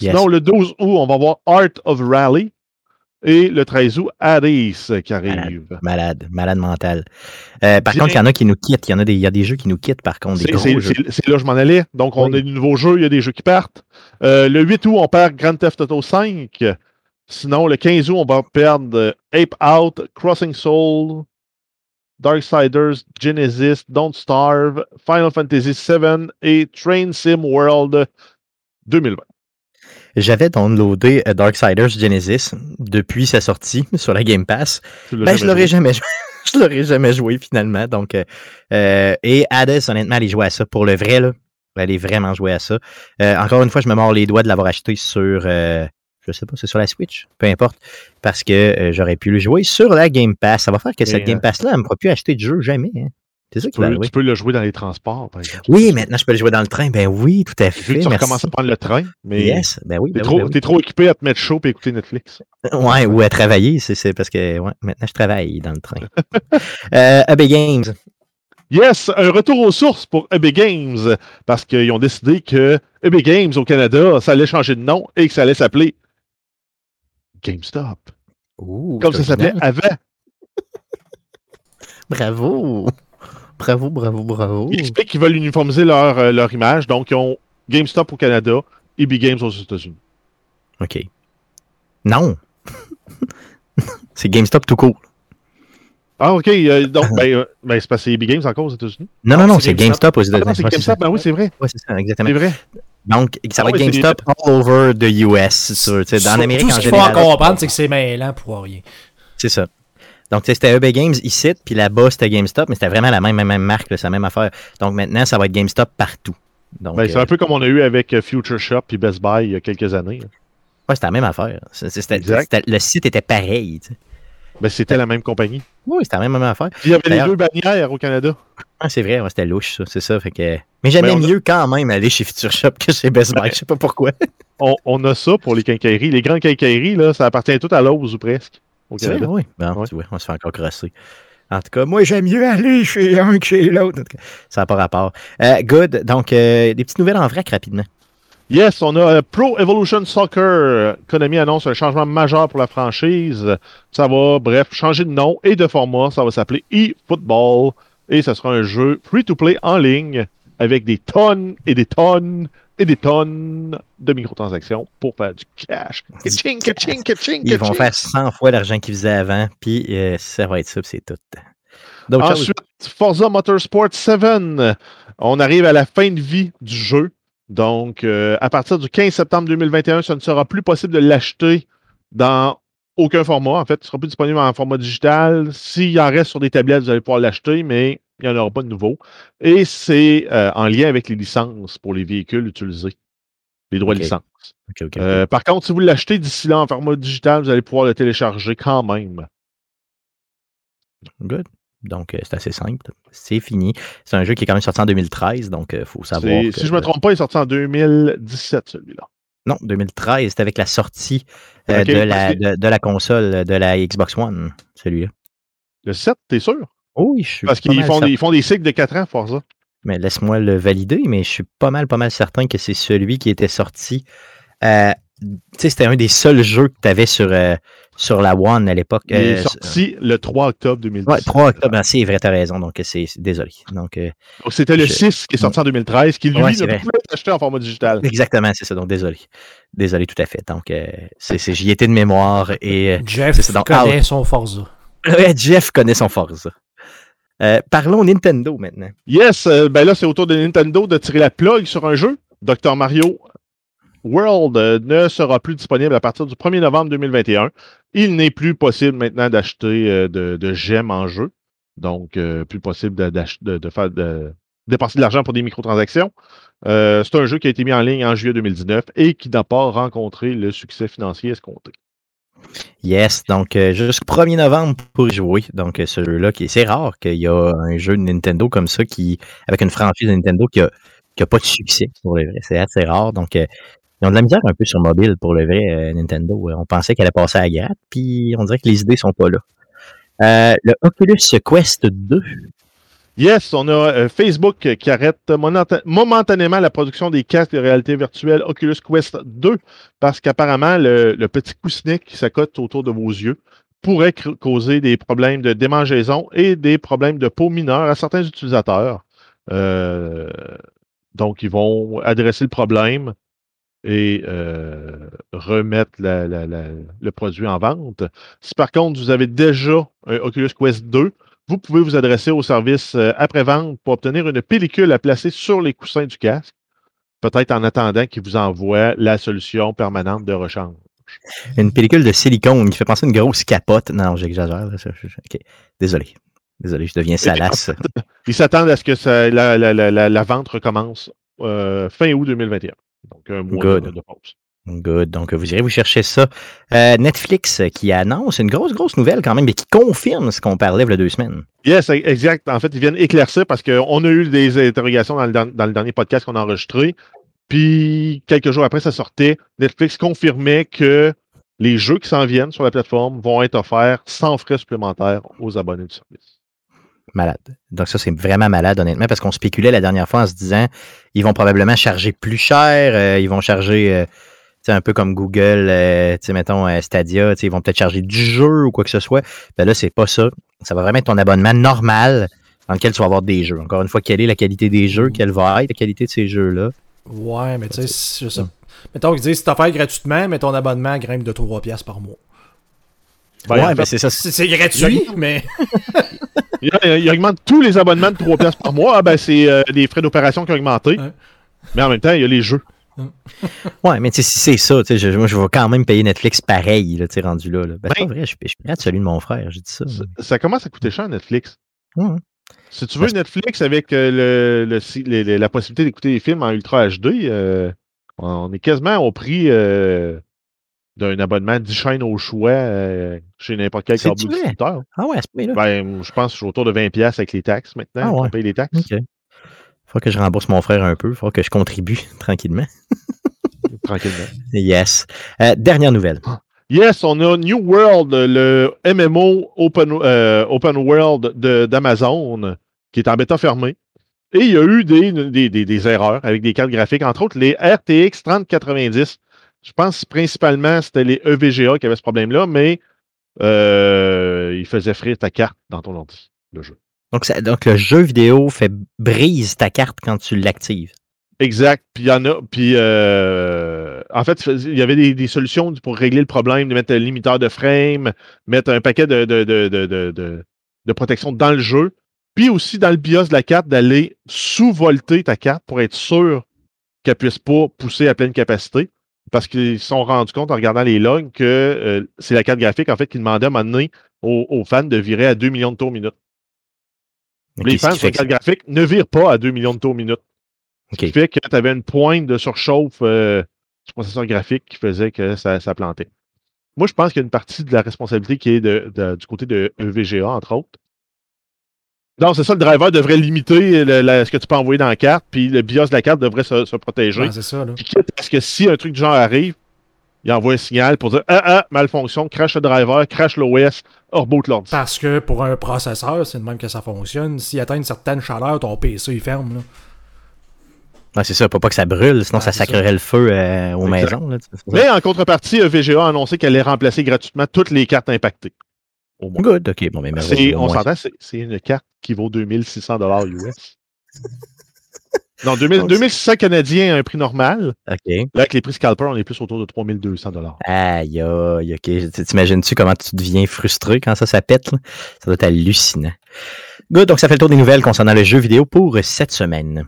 Yes. Sinon, le douze août, on va voir Art of Rally et le treize août, Hades qui arrive. Malade, malade, malade mental. Euh, par Bien. contre, il y en a qui nous quittent. Il y en a des, il y a des jeux qui nous quittent, par contre. Des c'est, gros c'est, jeux. C'est, c'est là que je m'en allais. Donc, on oui. a du nouveau jeu. Il y a des jeux qui partent. Euh, le huit août, on perd Grand Theft Auto cinq. Sinon, le quinze août, on va perdre Ape Out, Crossing Soul, Darksiders Genesis, Don't Starve, Final Fantasy sept et Train Sim World deux mille vingt. J'avais downloadé Darksiders Genesis depuis sa sortie sur la Game Pass. Ben, je l'aurais jamais joué. Je l'aurais jamais joué finalement. Donc, euh, et Hades, honnêtement, elle est jouée à ça. Pour le vrai, là, elle est vraiment jouée à ça. Euh, encore une fois, je me mords les doigts de l'avoir acheté sur... Euh, je sais pas, c'est sur la Switch, peu importe, parce que euh, j'aurais pu le jouer sur la Game Pass. Ça va faire que Et cette euh, Game Pass-là, elle ne me pourra plus acheter de jeu jamais. Hein. C'est ça qui va arriver. Tu peux le jouer dans les transports, par exemple. Oui, maintenant, je peux le jouer dans le train. Ben oui, tout à fait. Tu recommences à prendre le train, mais yes, ben oui, t'es, ben trop, ben oui. t'es trop occupé à te mettre chaud et écouter Netflix. Ouais, ou à travailler, c'est, c'est parce que ouais, maintenant, je travaille dans le train. euh, E B Games. Yes, un retour aux sources pour E B Games, parce qu'ils ont décidé que E B Games au Canada, ça allait changer de nom et que ça allait s'appeler GameStop. Ooh, comme ça s'appelait avant. Bravo. Bravo, bravo, bravo. Ils expliquent qu'ils veulent uniformiser leur, euh, leur image. Donc, ils ont GameStop au Canada et E B Games aux États-Unis. OK. Non. C'est GameStop tout court. Ah, OK. Euh, donc, ben, ben, c'est parce que c'est E B Games encore aux États-Unis. Non, non, non, c'est, c'est GameStop. GameStop aux États-Unis. Ah, non, c'est GameStop. Ben oui, c'est vrai. Oui, c'est ça, exactement. C'est vrai. Donc, ça va être GameStop all over the U S, c'est sûr. T'sais, dans l'Amérique en général. Ce qu'il faut comprendre, c'est que c'est mêlant pour rien. C'est ça. Donc, c'était E B Games ici, puis là-bas, c'était GameStop, mais c'était vraiment la même, même marque, là, c'est la même affaire. Donc, maintenant, ça va être GameStop partout. Donc, ben, c'est euh... un peu comme on a eu avec Future Shop et Best Buy il y a quelques années. Oui, c'était la même affaire. C'était, c'était, c'était, le site était pareil. T'sais. Ben, c'était la même compagnie. Oui, c'était la même, même affaire. Il y avait d'ailleurs, les deux bannières au Canada. Ah, c'est vrai, ouais, c'était louche, ça, c'est ça. Fait que... Mais j'aimais ben, mieux a... quand même aller chez Future Shop que chez Best Buy, ben, je sais pas pourquoi. on, on a ça pour les quincailleries. Les grandes quincailleries, là, ça appartient tout à l'Ose ou presque au Canada. C'est vrai, oui. Ben, ouais. Tu vois, on se fait encore crasser. En tout cas, moi, j'aime mieux aller chez un que chez l'autre. En tout cas, ça n'a pas rapport. Euh, good. Donc, euh, des petites nouvelles en vrac rapidement. Yes, on a euh, Pro Evolution Soccer. Konami annonce un changement majeur pour la franchise. Ça va, bref, changer de nom et de format. Ça va s'appeler eFootball. Et ce sera un jeu free-to-play en ligne avec des tonnes et des tonnes et des tonnes de microtransactions pour faire du cash. Ka-ching, ka-ching, ka-ching, ils vont faire cent fois l'argent qu'ils faisaient avant, puis euh, ça va être ça, puis c'est tout. Donc, ensuite, Forza Motorsport sept, on arrive à la fin de vie du jeu. Donc, euh, à partir du quinze septembre deux mille vingt et un, ça ne sera plus possible de l'acheter dans aucun format. En fait, il ne sera plus disponible en format digital. S'il en reste sur des tablettes, vous allez pouvoir l'acheter, mais il n'y en aura pas de nouveau. Et c'est euh, en lien avec les licences pour les véhicules utilisés, les droits okay. de licence. Okay, okay, okay. Euh, par contre, si vous l'achetez d'ici là en format digital, vous allez pouvoir le télécharger quand même. Good. Donc, euh, c'est assez simple. C'est fini. C'est un jeu qui est quand même sorti en deux mille treize, donc il euh, faut savoir. C'est, que, si je ne me trompe pas, il est sorti en deux mille dix-sept, celui-là. Non, deux mille treize, c'était avec la sortie euh, okay, de, la, de, de la console, de la Xbox One, celui-là. Le sept, t'es sûr? Oui, je suis Parce qu'ils font, font des cycles de quatre ans, Forza. Mais laisse-moi le valider, mais je suis pas mal, pas mal certain que c'est celui qui était sorti. Euh, tu sais, c'était un des seuls jeux que tu avais sur, euh, sur la One à l'époque. Il est euh, sorti euh, le trois octobre deux mille dix-sept. Oui, trois octobre, ben, c'est vrai, t'as raison, donc c'est, c'est désolé. Donc, euh, donc c'était le je, six qui est sorti en deux mille treize, qui lui ouais, ne pouvait s'acheter en format digital. Exactement, c'est ça, donc désolé. Désolé tout à fait, donc euh, c'est, c'est, j'y étais de mémoire. Et, Jeff c'est, c'est, donc, connaît out. son Forza. Ouais, Jeff connaît son Forza. Euh, parlons Nintendo maintenant. Yes, euh, ben là c'est au tour de Nintendo de tirer la plug sur un jeu. docteur Mario World euh, ne sera plus disponible à partir du premier novembre deux mille vingt et un. Il n'est plus possible maintenant d'acheter euh, de, de gemmes en jeu. Donc, euh, plus possible de, de, de faire de, dépenser de l'argent pour des microtransactions. Euh, c'est un jeu qui a été mis en ligne en juillet deux mille dix-neuf et qui n'a pas rencontré le succès financier escompté. Yes, donc euh, jusqu'au premier novembre pour y jouer. Donc, euh, ce jeu-là, qui, c'est rare qu'il y a un jeu de Nintendo comme ça, qui avec une franchise de Nintendo qui n'a qui a pas de succès, pour le vrai. C'est assez rare. Donc, euh, ils ont de la misère un peu sur mobile, pour le vrai, euh, Nintendo. On pensait qu'elle allait passer à la gratte, puis on dirait que les idées sont pas là. Euh, le Oculus Quest deux. Yes, on a euh, Facebook qui arrête monata- momentanément la production des casques de réalité virtuelle Oculus Quest deux parce qu'apparemment, le, le petit coussinet qui s'accote autour de vos yeux pourrait cr- causer des problèmes de démangeaison et des problèmes de peau mineure à certains utilisateurs. Euh, donc, ils vont adresser le problème et euh, remettre la, la, la, le produit en vente. Si par contre, vous avez déjà un Oculus Quest deux, vous pouvez vous adresser au service après-vente pour obtenir une pellicule à placer sur les coussins du casque, peut-être en attendant qu'ils vous envoient la solution permanente de rechange. Une pellicule de silicone qui fait penser à une grosse capote. Non, j'exagère. Okay. Désolé. Désolé, je deviens salace. Ils s'attendent à ce que ça, la, la, la, la, la vente recommence euh, fin août deux mille vingt et un. Donc, un mois Good. de pause. Good. Donc, vous irez vous chercher ça. Euh, Netflix qui annonce une grosse, grosse nouvelle quand même, mais qui confirme ce qu'on parlait il y a deux semaines. Yes, exact. En fait, ils viennent éclaircir parce qu'on a eu des interrogations dans le, dans le dernier podcast qu'on a enregistré. Puis, quelques jours après, ça sortait. Netflix confirmait que les jeux qui s'en viennent sur la plateforme vont être offerts sans frais supplémentaires aux abonnés du service. Malade. Donc ça, c'est vraiment malade, honnêtement, parce qu'on spéculait la dernière fois en se disant ils vont probablement charger plus cher, euh, ils vont charger... Euh, un peu comme Google, euh, mettons euh, Stadia, ils vont peut-être charger du jeu ou quoi que ce soit. Ben là, c'est pas ça. Ça va vraiment être ton abonnement normal dans lequel tu vas avoir des jeux. Encore une fois, quelle est la qualité des jeux, quelle va être la qualité de ces jeux-là? Ouais, mais tu sais, je sais. Mettons qu'ils disent si tu t'offres gratuitement, mais ton abonnement grimpe de trois dollars par mois. Ben, ouais, mais ben, c'est ça. C'est, c'est gratuit, il mais. il, il augmente tous les abonnements de trois dollars par mois. Ah, ben, c'est euh, les frais d'opération qui ont augmenté. Hein? Mais en même temps, il y a les jeux. Ouais, mais si c'est ça, je, moi je vais quand même payer Netflix pareil, là, rendu là. là. Ben, ben, c'est pas vrai, je, je prête celui de mon frère, j'ai dit ça. Ça, mais... ça commence à coûter cher Netflix. Mmh. Si tu veux ben, Netflix avec euh, le, le, le, le, la possibilité d'écouter des films en Ultra H D, euh, on est quasiment au prix euh, d'un abonnement dix chaînes au choix euh, chez n'importe quel câble distributeur. Ah ouais, à ce point-là. Ben, je pense que je suis autour de vingt dollars avec les taxes maintenant. Ah ouais. On paye les taxes. OK. Faut que je rembourse mon frère un peu. Il faut que je contribue tranquillement. Tranquillement. Yes. Euh, dernière nouvelle. Yes, on a New World, le M M O Open, euh, open World de, d'Amazon, qui est en bêta fermée. Et il y a eu des, des, des, des erreurs avec des cartes graphiques, entre autres les R T X trente quatre-vingt-dix. Je pense principalement c'était les E V G A qui avaient ce problème-là, mais euh, ils faisaient frire ta carte dans ton ordi, le jeu. Donc, ça, donc le jeu vidéo fait brise ta carte quand tu l'actives. Exact. Puis il y en a. Puis euh, en fait, il y avait des, des solutions pour régler le problème, de mettre un limiteur de frame, mettre un paquet de, de, de, de, de, de, de protection dans le jeu. Puis aussi dans le BIOS de la carte, d'aller sous-volter ta carte pour être sûr qu'elle ne puisse pas pousser à pleine capacité. Parce qu'ils se sont rendus compte en regardant les logs que euh, c'est la carte graphique en fait qui demandait à un moment donné aux, aux fans de virer à deux millions de tours minute. Okay, les fans sur la carte graphique ne virent pas à deux millions de tours minute. Okay. Ce qui fait que tu avais une pointe de surchauffe euh, du processeur graphique qui faisait que ça, ça plantait. Moi, je pense qu'il y a une partie de la responsabilité qui est de, de, du côté de E V G A, entre autres. Non, c'est ça, le driver devrait limiter le, la, ce que tu peux envoyer dans la carte, puis le BIOS de la carte devrait se, se protéger. Ah, c'est ça, là. Puis, parce que si un truc du genre arrive, il envoie un signal pour dire « Ah, ah, malfonction, crash le driver, crash l'O S, reboot l'ordi. » Parce que pour un processeur, c'est de même que ça fonctionne. S'il atteint une certaine chaleur, ton P C, il ferme, là. Ah, c'est ça, pas, pas que ça brûle, sinon ah, ça sacrerait ça. Le feu euh, aux exact. Maisons. Là, mais en contrepartie, E V G A a annoncé qu'elle allait remplacer gratuitement toutes les cartes impactées. Au moins. Good, ok. Bon, mais c'est, on moins. S'entend, c'est, c'est une carte qui vaut deux mille six cents dollars U S. Non, deux mille six cents canadiens à un prix normal. Okay. Là, avec les prix Scalper, on est plus autour de trois mille deux cents dollars. Aïe, aïe, ok. T'imagines-tu comment tu deviens frustré quand ça, ça pète? Là? Ça doit être hallucinant. Good, donc ça fait le tour des nouvelles concernant le jeu vidéo pour cette semaine.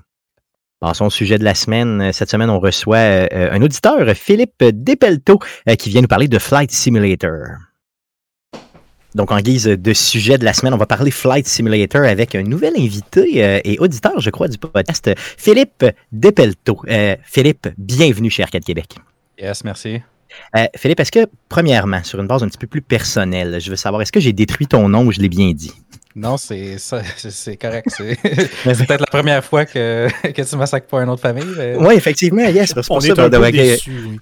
Passons au sujet de la semaine. Cette semaine, on reçoit euh, un auditeur, Philippe Despelteaux, euh, qui vient nous parler de Flight Simulator. Donc, en guise de sujet de la semaine, on va parler Flight Simulator avec un nouvel invité euh, et auditeur, je crois, du podcast, Philippe Despelteaux. Euh, Philippe, bienvenue chez Arcade Québec. Yes, merci. Euh, Philippe, est-ce que, premièrement, sur une base un petit peu plus personnelle, je veux savoir, est-ce que j'ai détruit ton nom ou je l'ai bien dit? Non, c'est, ça, c'est correct. C'est, c'est peut-être la première fois que, que tu massacres pas une autre famille. Mais... Oui, effectivement, yes. C'est pour on ça est un peu déçu.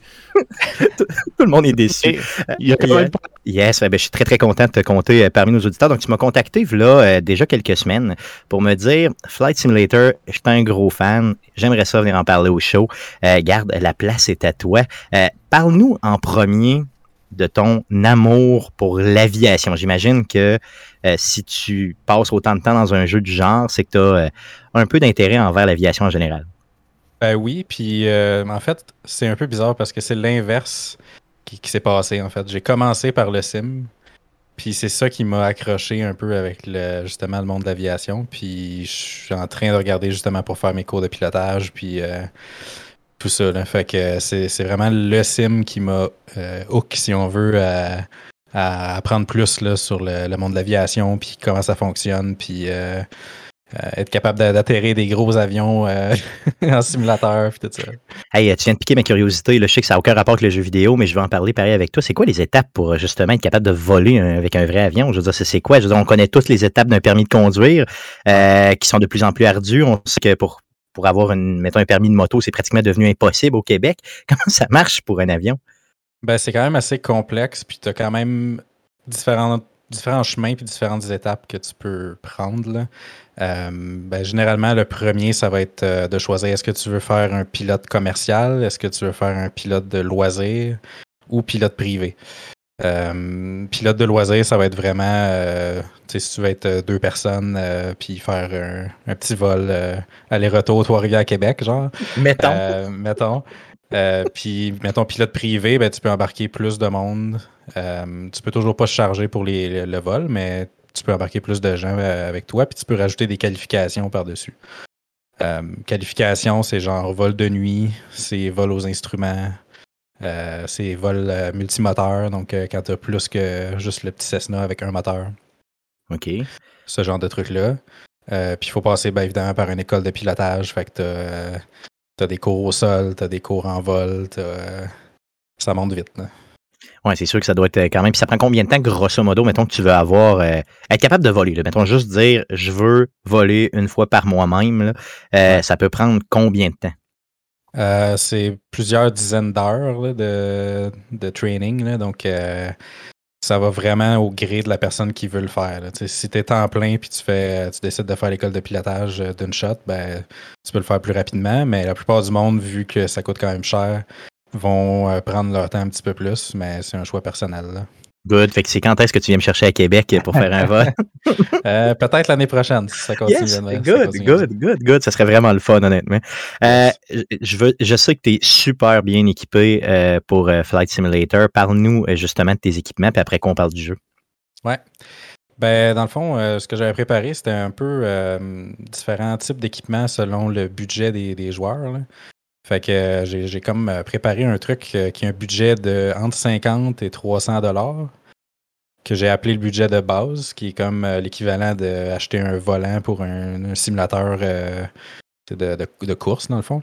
tout, tout le monde est déçu. Il y a quand même... Yes, ben, je suis très, très content de te compter parmi nos auditeurs. Donc, tu m'as contacté là, déjà quelques semaines pour me dire « Flight Simulator, je suis un gros fan. J'aimerais ça venir en parler au show. Euh, garde, la place est à toi. Euh, parle-nous en premier... » de ton amour pour l'aviation. J'imagine que euh, si tu passes autant de temps dans un jeu du genre, c'est que tu as euh, un peu d'intérêt envers l'aviation en général. Ben oui, puis euh, en fait, c'est un peu bizarre parce que c'est l'inverse qui, qui s'est passé en fait. J'ai commencé par le sim, puis c'est ça qui m'a accroché un peu avec le, justement le monde de l'aviation, puis je suis en train de regarder justement pour faire mes cours de pilotage, puis... Euh, tout ça, là. Fait que c'est, c'est vraiment le sim qui m'a euh, hook, si on veut, à, à apprendre plus là, sur le, le monde de l'aviation, puis comment ça fonctionne, puis euh, euh, être capable d'atterrir des gros avions euh, en simulateur, puis tout ça. Hey, tu viens de piquer ma curiosité, là. Je sais que ça n'a aucun rapport avec le jeu vidéo, mais je vais en parler pareil avec toi. C'est quoi les étapes pour justement être capable de voler avec un vrai avion? Je veux dire, c'est, c'est quoi? Je veux dire, on connaît toutes les étapes d'un permis de conduire euh, qui sont de plus en plus ardues. On sait que pour Pour avoir, une, mettons, un permis de moto, c'est pratiquement devenu impossible au Québec. Comment ça marche pour un avion? Ben, c'est quand même assez complexe, puis tu as quand même différents, différents chemins puis différentes étapes que tu peux prendre, là. Euh, ben, généralement, le premier, ça va être euh, de choisir est-ce que tu veux faire un pilote commercial, est-ce que tu veux faire un pilote de loisir ou pilote privé. Euh, pilote de loisir, ça va être vraiment, euh, tu sais, si tu veux être euh, deux personnes, euh, puis faire un, un petit vol euh, aller-retour Trois-Rivières-Québec, genre. Mettons. Euh, mettons. Euh, puis, mettons, pilote privé, ben, tu peux embarquer plus de monde. Euh, tu peux toujours pas se charger pour les, le, le vol, mais tu peux embarquer plus de gens euh, avec toi, puis tu peux rajouter des qualifications par-dessus. Euh, qualifications, c'est genre vol de nuit, c'est vol aux instruments. Euh, c'est vol euh, multimoteur, donc euh, quand tu as plus que juste le petit Cessna avec un moteur. OK. Ce genre de truc-là. Euh, Puis il faut passer, bien évidemment, par une école de pilotage. Fait que tu as euh, des cours au sol, tu as des cours en vol, t'as, euh, ça monte vite. Hein. Oui, c'est sûr que ça doit être quand même. Puis ça prend combien de temps, grosso modo, mettons que tu veux avoir, euh, être capable de voler, là, mettons juste dire, je veux voler une fois par moi-même, là, euh, ça peut prendre combien de temps? Euh, c'est plusieurs dizaines d'heures là, de, de training, là, donc euh, ça va vraiment au gré de la personne qui veut le faire. Là. Si tu es en plein et que tu, tu décides de faire l'école de pilotage d'une shot, ben, tu peux le faire plus rapidement, mais la plupart du monde, vu que ça coûte quand même cher, vont prendre leur temps un petit peu plus, mais c'est un choix personnel. Là. Good. Fait que c'est quand est-ce que tu viens me chercher à Québec pour faire un vol? euh, peut-être l'année prochaine, si ça continue. Yes, good, ça continue. good, good, good. Ça serait vraiment le fun, honnêtement. Euh, je, veux, je sais que tu es super bien équipé euh, pour euh, Flight Simulator. Parle-nous euh, justement de tes équipements, puis après qu'on parle du jeu. Ouais. Ben, dans le fond, euh, ce que j'avais préparé, c'était un peu euh, différents types d'équipements selon le budget des, des joueurs, là. Fait que euh, j'ai, j'ai comme préparé un truc euh, qui a un budget de entre cinquante et trois cents dollars que j'ai appelé le budget de base, qui est comme euh, l'équivalent d'acheter un volant pour un, un simulateur euh, de, de, de course, dans le fond.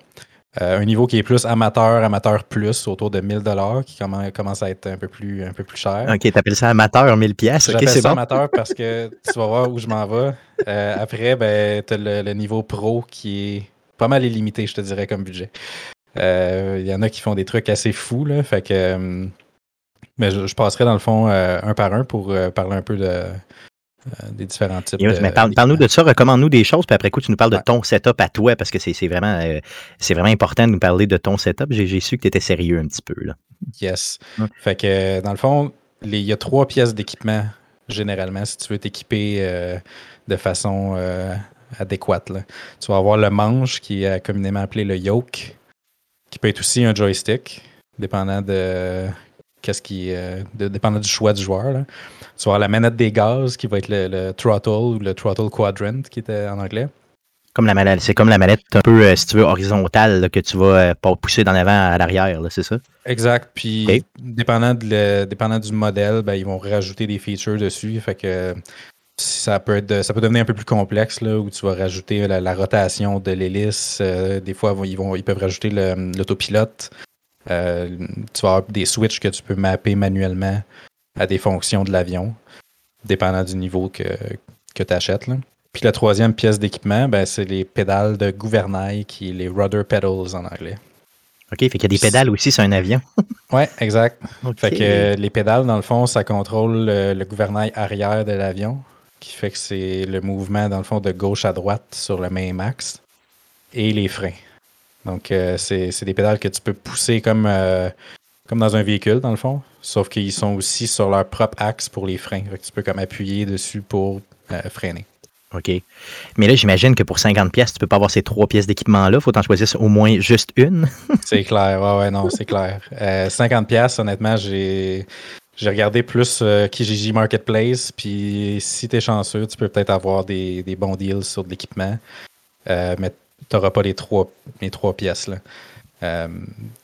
Euh, un niveau qui est plus amateur, amateur plus, autour de mille dollars, qui commence, commence à être un peu plus, un peu plus cher. OK, t'appelles ça amateur, mille piastres. J'appelle okay, c'est ça bon. Amateur parce que tu vas voir où je m'en vais. Euh, après, ben, t'as le, le niveau pro qui est pas mal illimité, je te dirais, comme budget. Il euh, y en a qui font des trucs assez fous, là, fait que euh, mais je, je passerai dans le fond euh, un par un pour euh, parler un peu de, euh, des différents types. Yes, de, mais parle, parle-nous de ça, recommande-nous des choses, puis après coup, tu nous parles ouais. de ton setup à toi, parce que c'est, c'est, vraiment, euh, c'est vraiment important de nous parler de ton setup. J'ai, j'ai su que tu étais sérieux un petit peu, là. Yes. Hum. Fait que, euh, dans le fond, il y a trois pièces d'équipement, généralement, si tu veux t'équiper euh, de façon... Euh, adéquate. Là. Tu vas avoir le manche qui est communément appelé le yoke, qui peut être aussi un joystick, dépendant de qu'est-ce qui euh, de, dépendant du choix du joueur. Là. Tu vas avoir la manette des gaz qui va être le, le throttle ou le throttle quadrant qui était en anglais. Comme la manette, c'est comme la manette un peu, euh, si tu veux, horizontale là, que tu vas euh, pousser dans l'avant à l'arrière, là, c'est ça? Exact. Puis okay. dépendant, de le, dépendant du modèle, ben, ils vont rajouter des features dessus. Fait que Ça peut, être, ça peut devenir un peu plus complexe, là, où tu vas rajouter la, la rotation de l'hélice. Euh, des fois, ils, vont, ils peuvent rajouter le, l'autopilote. Euh, tu vas avoir des switches que tu peux mapper manuellement à des fonctions de l'avion, dépendant du niveau que, que tu achètes. Puis la troisième pièce d'équipement, ben, c'est les pédales de gouvernail, qui les rudder pedals en anglais. OK, fait qu'il y a des pédales aussi sur un avion. Oui, exact. Okay. Fait que euh, les pédales, dans le fond, ça contrôle le, le gouvernail arrière de l'avion, qui fait que c'est le mouvement, dans le fond, de gauche à droite sur le même axe, et les freins. Donc, euh, c'est, c'est des pédales que tu peux pousser comme, euh, comme dans un véhicule, dans le fond, sauf qu'ils sont aussi sur leur propre axe pour les freins. Fait que tu peux comme appuyer dessus pour euh, freiner. OK. Mais là, j'imagine que pour cinquante pièces, tu peux pas avoir ces trois pièces d'équipement-là. Il faut t'en choisir au moins juste une. C'est clair. Ouais, ouais, non, c'est clair. Euh, cinquante pièces, honnêtement, j'ai... J'ai regardé plus euh, Kijiji Marketplace, puis si t'es chanceux, tu peux peut-être avoir des, des bons deals sur de l'équipement, euh, mais t'auras pas les trois, les trois pièces, là. Euh,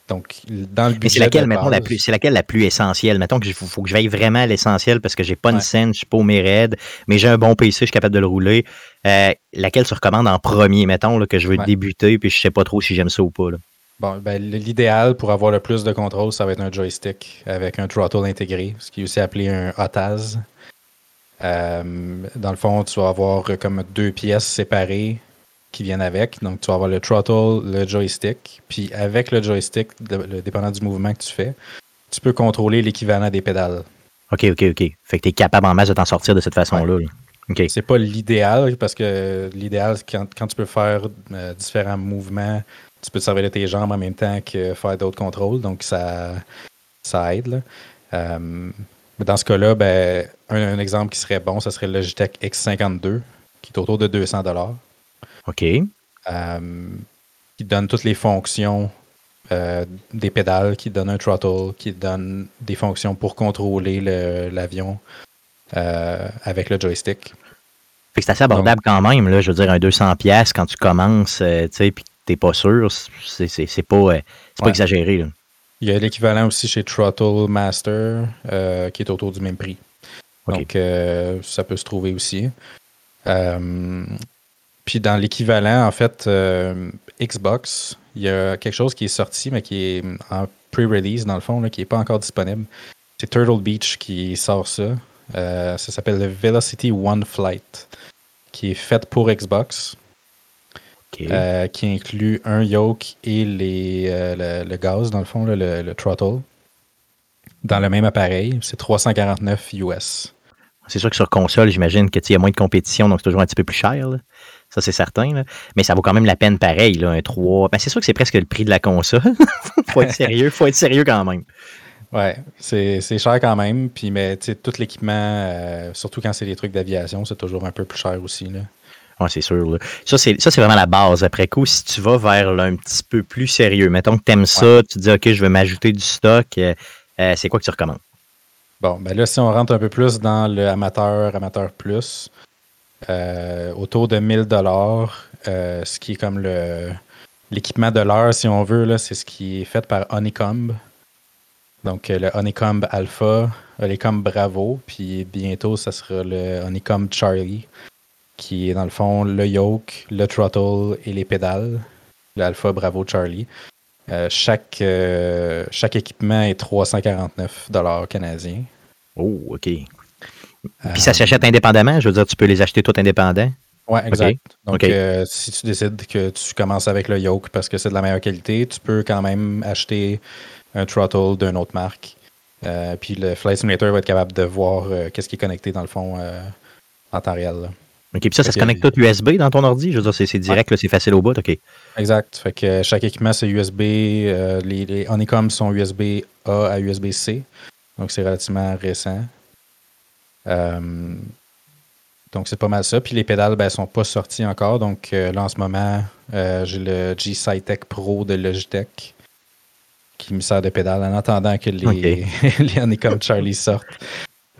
donc, dans le budget. Mais c'est laquelle, mettons, base, la plus, c'est laquelle la plus essentielle? Mettons qu'il faut, faut que je veille vraiment à l'essentiel parce que j'ai pas une ouais. scène, je suis pas au mes raids, mais j'ai un bon P C, je suis capable de le rouler. Euh, laquelle tu recommandes en premier, mettons, là, que je veux ouais. débuter, puis je sais pas trop si j'aime ça ou pas, là. Bon, ben, l'idéal pour avoir le plus de contrôle, ça va être un joystick avec un throttle intégré, ce qui est aussi appelé un hotaz. Euh, dans le fond, tu vas avoir comme deux pièces séparées qui viennent avec. Donc, tu vas avoir le throttle, le joystick. Puis, avec le joystick, dépendant du mouvement que tu fais, tu peux contrôler l'équivalent des pédales. OK, OK, OK. Fait que tu es capable en masse de t'en sortir de cette façon-là. Ouais. Okay. C'est pas l'idéal, parce que l'idéal, c'est quand, quand tu peux faire euh, différents mouvements. Tu peux te servir de tes jambes en même temps que faire d'autres contrôles, donc ça, ça aide. Là. Euh, dans ce cas-là, ben, un, un exemple qui serait bon, ce serait le Logitech X cinquante-deux, qui est autour de deux cents dollars. OK. Euh, qui donne toutes les fonctions euh, des pédales, qui donne un throttle, qui donne des fonctions pour contrôler le, l'avion euh, avec le joystick. Fait que c'est assez abordable donc, quand même, là, je veux dire, un deux cents dollars quand tu commences, euh, tu sais, puis t'es pas sûr, c'est, c'est, c'est pas, c'est pas ouais. exagéré. Là. Il y a l'équivalent aussi chez Throttle Master euh, qui est autour du même prix. Okay. Donc, euh, ça peut se trouver aussi. Euh, puis dans l'équivalent, en fait, euh, Xbox, il y a quelque chose qui est sorti, mais qui est en pre-release, dans le fond, là, qui n'est pas encore disponible. C'est Turtle Beach qui sort ça. Euh, ça s'appelle le Velocity One Flight, qui est fait pour Xbox, okay. euh, qui inclut un yoke et les, euh, le, le gaz, dans le fond, là, le, le throttle, dans le même appareil. C'est trois cent quarante-neuf US. C'est sûr que sur console, j'imagine qu'il y a moins de compétition, donc c'est toujours un petit peu plus cher, là. Ça, c'est certain, là. Mais ça vaut quand même la peine pareil, là, un trois. Ben, c'est sûr que c'est presque le prix de la console. Faut être sérieux, faut être sérieux quand même. Ouais, c'est, c'est cher quand même. Puis, mais tu sais, tout l'équipement, euh, surtout quand c'est des trucs d'aviation, c'est toujours un peu plus cher aussi, là. Ouais, c'est sûr, là. Ça, c'est, ça, c'est vraiment la base. Après coup, si tu vas vers là, un petit peu plus sérieux, mettons que tu aimes ça, ouais. Tu te dis, OK, je veux m'ajouter du stock, euh, euh, c'est quoi que tu recommandes? Bon, ben là, si on rentre un peu plus dans le amateur, amateur plus, euh, autour de mille dollars, euh, ce qui est comme le l'équipement de l'heure, si on veut, là, c'est ce qui est fait par Honeycomb. Donc, le Honeycomb Alpha, Honeycomb Bravo, puis bientôt, ça sera le Honeycomb Charlie, qui est dans le fond le yoke, le throttle et les pédales, le Alpha, Bravo, Charlie. Euh, chaque, euh, chaque équipement est trois cent quarante-neuf dollars canadiens. Oh, OK. Puis euh, ça s'achète indépendamment? Je veux dire, tu peux les acheter tout indépendants? Oui, exact. Okay. Donc, okay. Euh, si tu décides que tu commences avec le yoke parce que c'est de la meilleure qualité, tu peux quand même acheter un throttle d'une autre marque. Euh, puis le Flight Simulator va être capable de voir euh, qu'est-ce qui est connecté, dans le fond, euh, en temps réel, là. OK, puis ça, ça, ça se connecte tout U S B dans ton ordi? Je veux dire, c'est, c'est direct, ouais. Là, c'est facile au bout, OK. Exact. Fait que chaque équipement, c'est U S B. Euh, les, les Honeycomb sont U S B A à U S B C. Donc, c'est relativement récent. Euh, donc, c'est pas mal ça. Puis les pédales, ben, elles sont pas sorties encore. Donc, euh, là, en ce moment, euh, j'ai le G-Cytec Pro de Logitech qui me sert de pédale en attendant que les, okay. les Honeycomb Charlie sortent.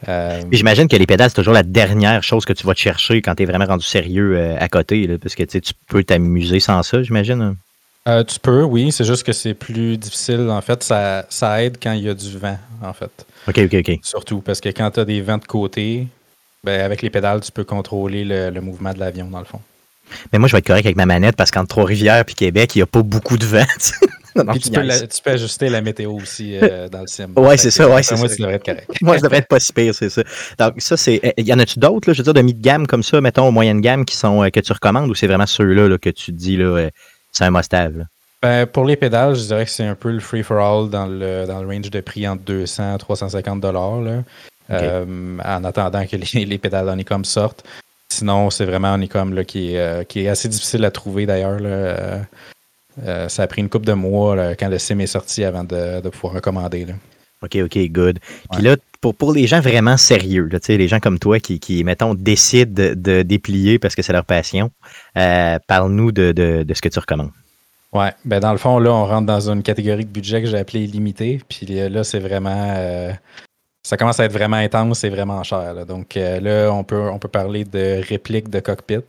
Euh, Puis j'imagine que les pédales, c'est toujours la dernière chose que tu vas te chercher quand tu es vraiment rendu sérieux euh, à côté, là, parce que tu peux t'amuser sans ça, j'imagine. Hein? Euh, tu peux, oui. C'est juste que c'est plus difficile. En fait, ça, ça aide quand il y a du vent, en fait. OK, OK, OK. Surtout, parce que quand tu as des vents de côté, ben, avec les pédales, tu peux contrôler le, le mouvement de l'avion, dans le fond. Mais moi, je vais être correct avec ma manette, parce qu'entre Trois-Rivières et Québec, il n'y a pas beaucoup de vent. Non, non, tu, peux la, tu peux ajuster la météo aussi euh, dans le sim. Oui, c'est ça. Ouais, c'est moi, ça devrait être correct. Moi, ça devrait être pas si pire, c'est ça. Donc, ça, c'est. Il y en a-tu d'autres, là, je veux dire, de mid-gamme comme ça, mettons, au moyenne gamme, qui sont, euh, que tu recommandes ou c'est vraiment ceux-là là, que tu dis, là, euh, c'est un must-have? Là? Ben, pour les pédales, je dirais que c'est un peu le free-for-all dans le, dans le range de prix entre deux cents et trois cent cinquante dollars, là, okay. euh, en attendant que les, les pédales Honeycomb sortent. Sinon, c'est vraiment Honeycomb là, qui, est, euh, qui est assez difficile à trouver d'ailleurs. Là, euh, Euh, ça a pris une couple de mois là, quand le sim est sorti avant de, de pouvoir recommander. Là. OK, OK, good. Puis ouais. Là, pour, pour les gens vraiment sérieux, là, les gens comme toi qui, qui mettons, décident de déplier parce que c'est leur passion, euh, parle-nous de, de, de ce que tu recommandes. Oui, ben dans le fond, là, on rentre dans une catégorie de budget que j'ai appelée illimité. Puis là, c'est vraiment... Euh, ça commence à être vraiment intense et vraiment cher. Là. Donc euh, là, on peut, on peut parler de répliques de cockpit.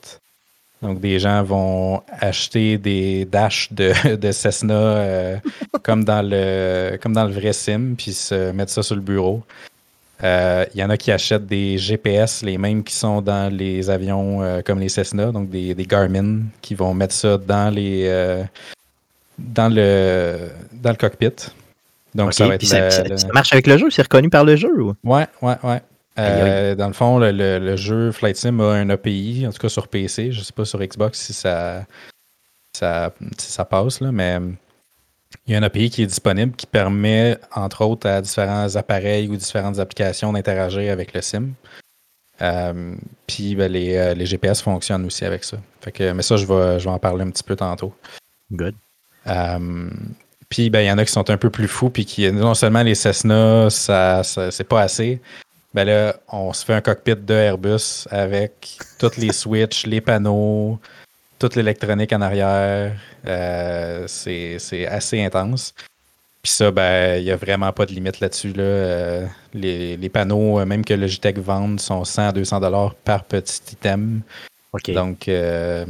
Donc, des gens vont acheter des dashs de, de Cessna euh, comme, dans le, comme dans le vrai sim, puis se mettre ça sur le bureau. Il euh, y en a qui achètent des G P S, les mêmes qui sont dans les avions euh, comme les Cessna, donc des, des Garmin, qui vont mettre ça dans, les, euh, dans, le, dans le cockpit. Donc, okay, ça va être ça, la, la... ça marche avec le jeu, c'est reconnu par le jeu? Oui, oui, oui. Ouais. Euh, dans le fond, le, le, le jeu Flight Sim a un A P I, en tout cas sur P C. Je ne sais pas sur Xbox si ça, ça, si ça passe, là, mais il y a un A P I qui est disponible qui permet, entre autres, à différents appareils ou différentes applications d'interagir avec le sim. Euh, Puis ben, les, les G P S fonctionnent aussi avec ça. Fait que, mais ça, je vais, je vais en parler un petit peu tantôt. Good. Euh, Puis ben, il y en a qui sont un peu plus fous. Puis qui non seulement les Cessna, ça, ça, c'est pas assez. Ben là, on se fait un cockpit de Airbus avec toutes les switches, les panneaux, toute l'électronique en arrière. Euh, c'est, c'est assez intense. Puis ça, ben, il n'y a vraiment pas de limite là-dessus. Là. Euh, les, les panneaux, même que Logitech vend, sont cent à deux cents dollars par petit item. OK. Donc... Euh,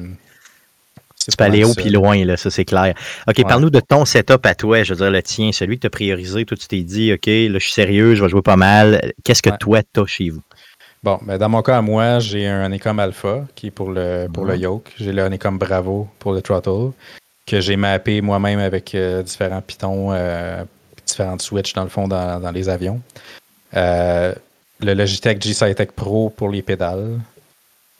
tu peux aller haut puis loin, là, ça c'est clair. OK, ouais. Parle-nous de ton setup à toi, je veux dire le tien, celui que tu as priorisé. Toi, tu t'es dit, OK, là, je suis sérieux, je vais jouer pas mal. Qu'est-ce que ouais. toi, tu as chez vous? Bon, ben, dans mon cas, moi, j'ai un Honeycomb Alpha qui est pour le, pour mmh. le yoke. J'ai le Honeycomb Bravo pour le throttle que j'ai mappé moi-même avec euh, différents pitons, euh, différentes switches dans le fond dans, dans les avions. Euh, le Logitech G Cytec Pro pour les pédales.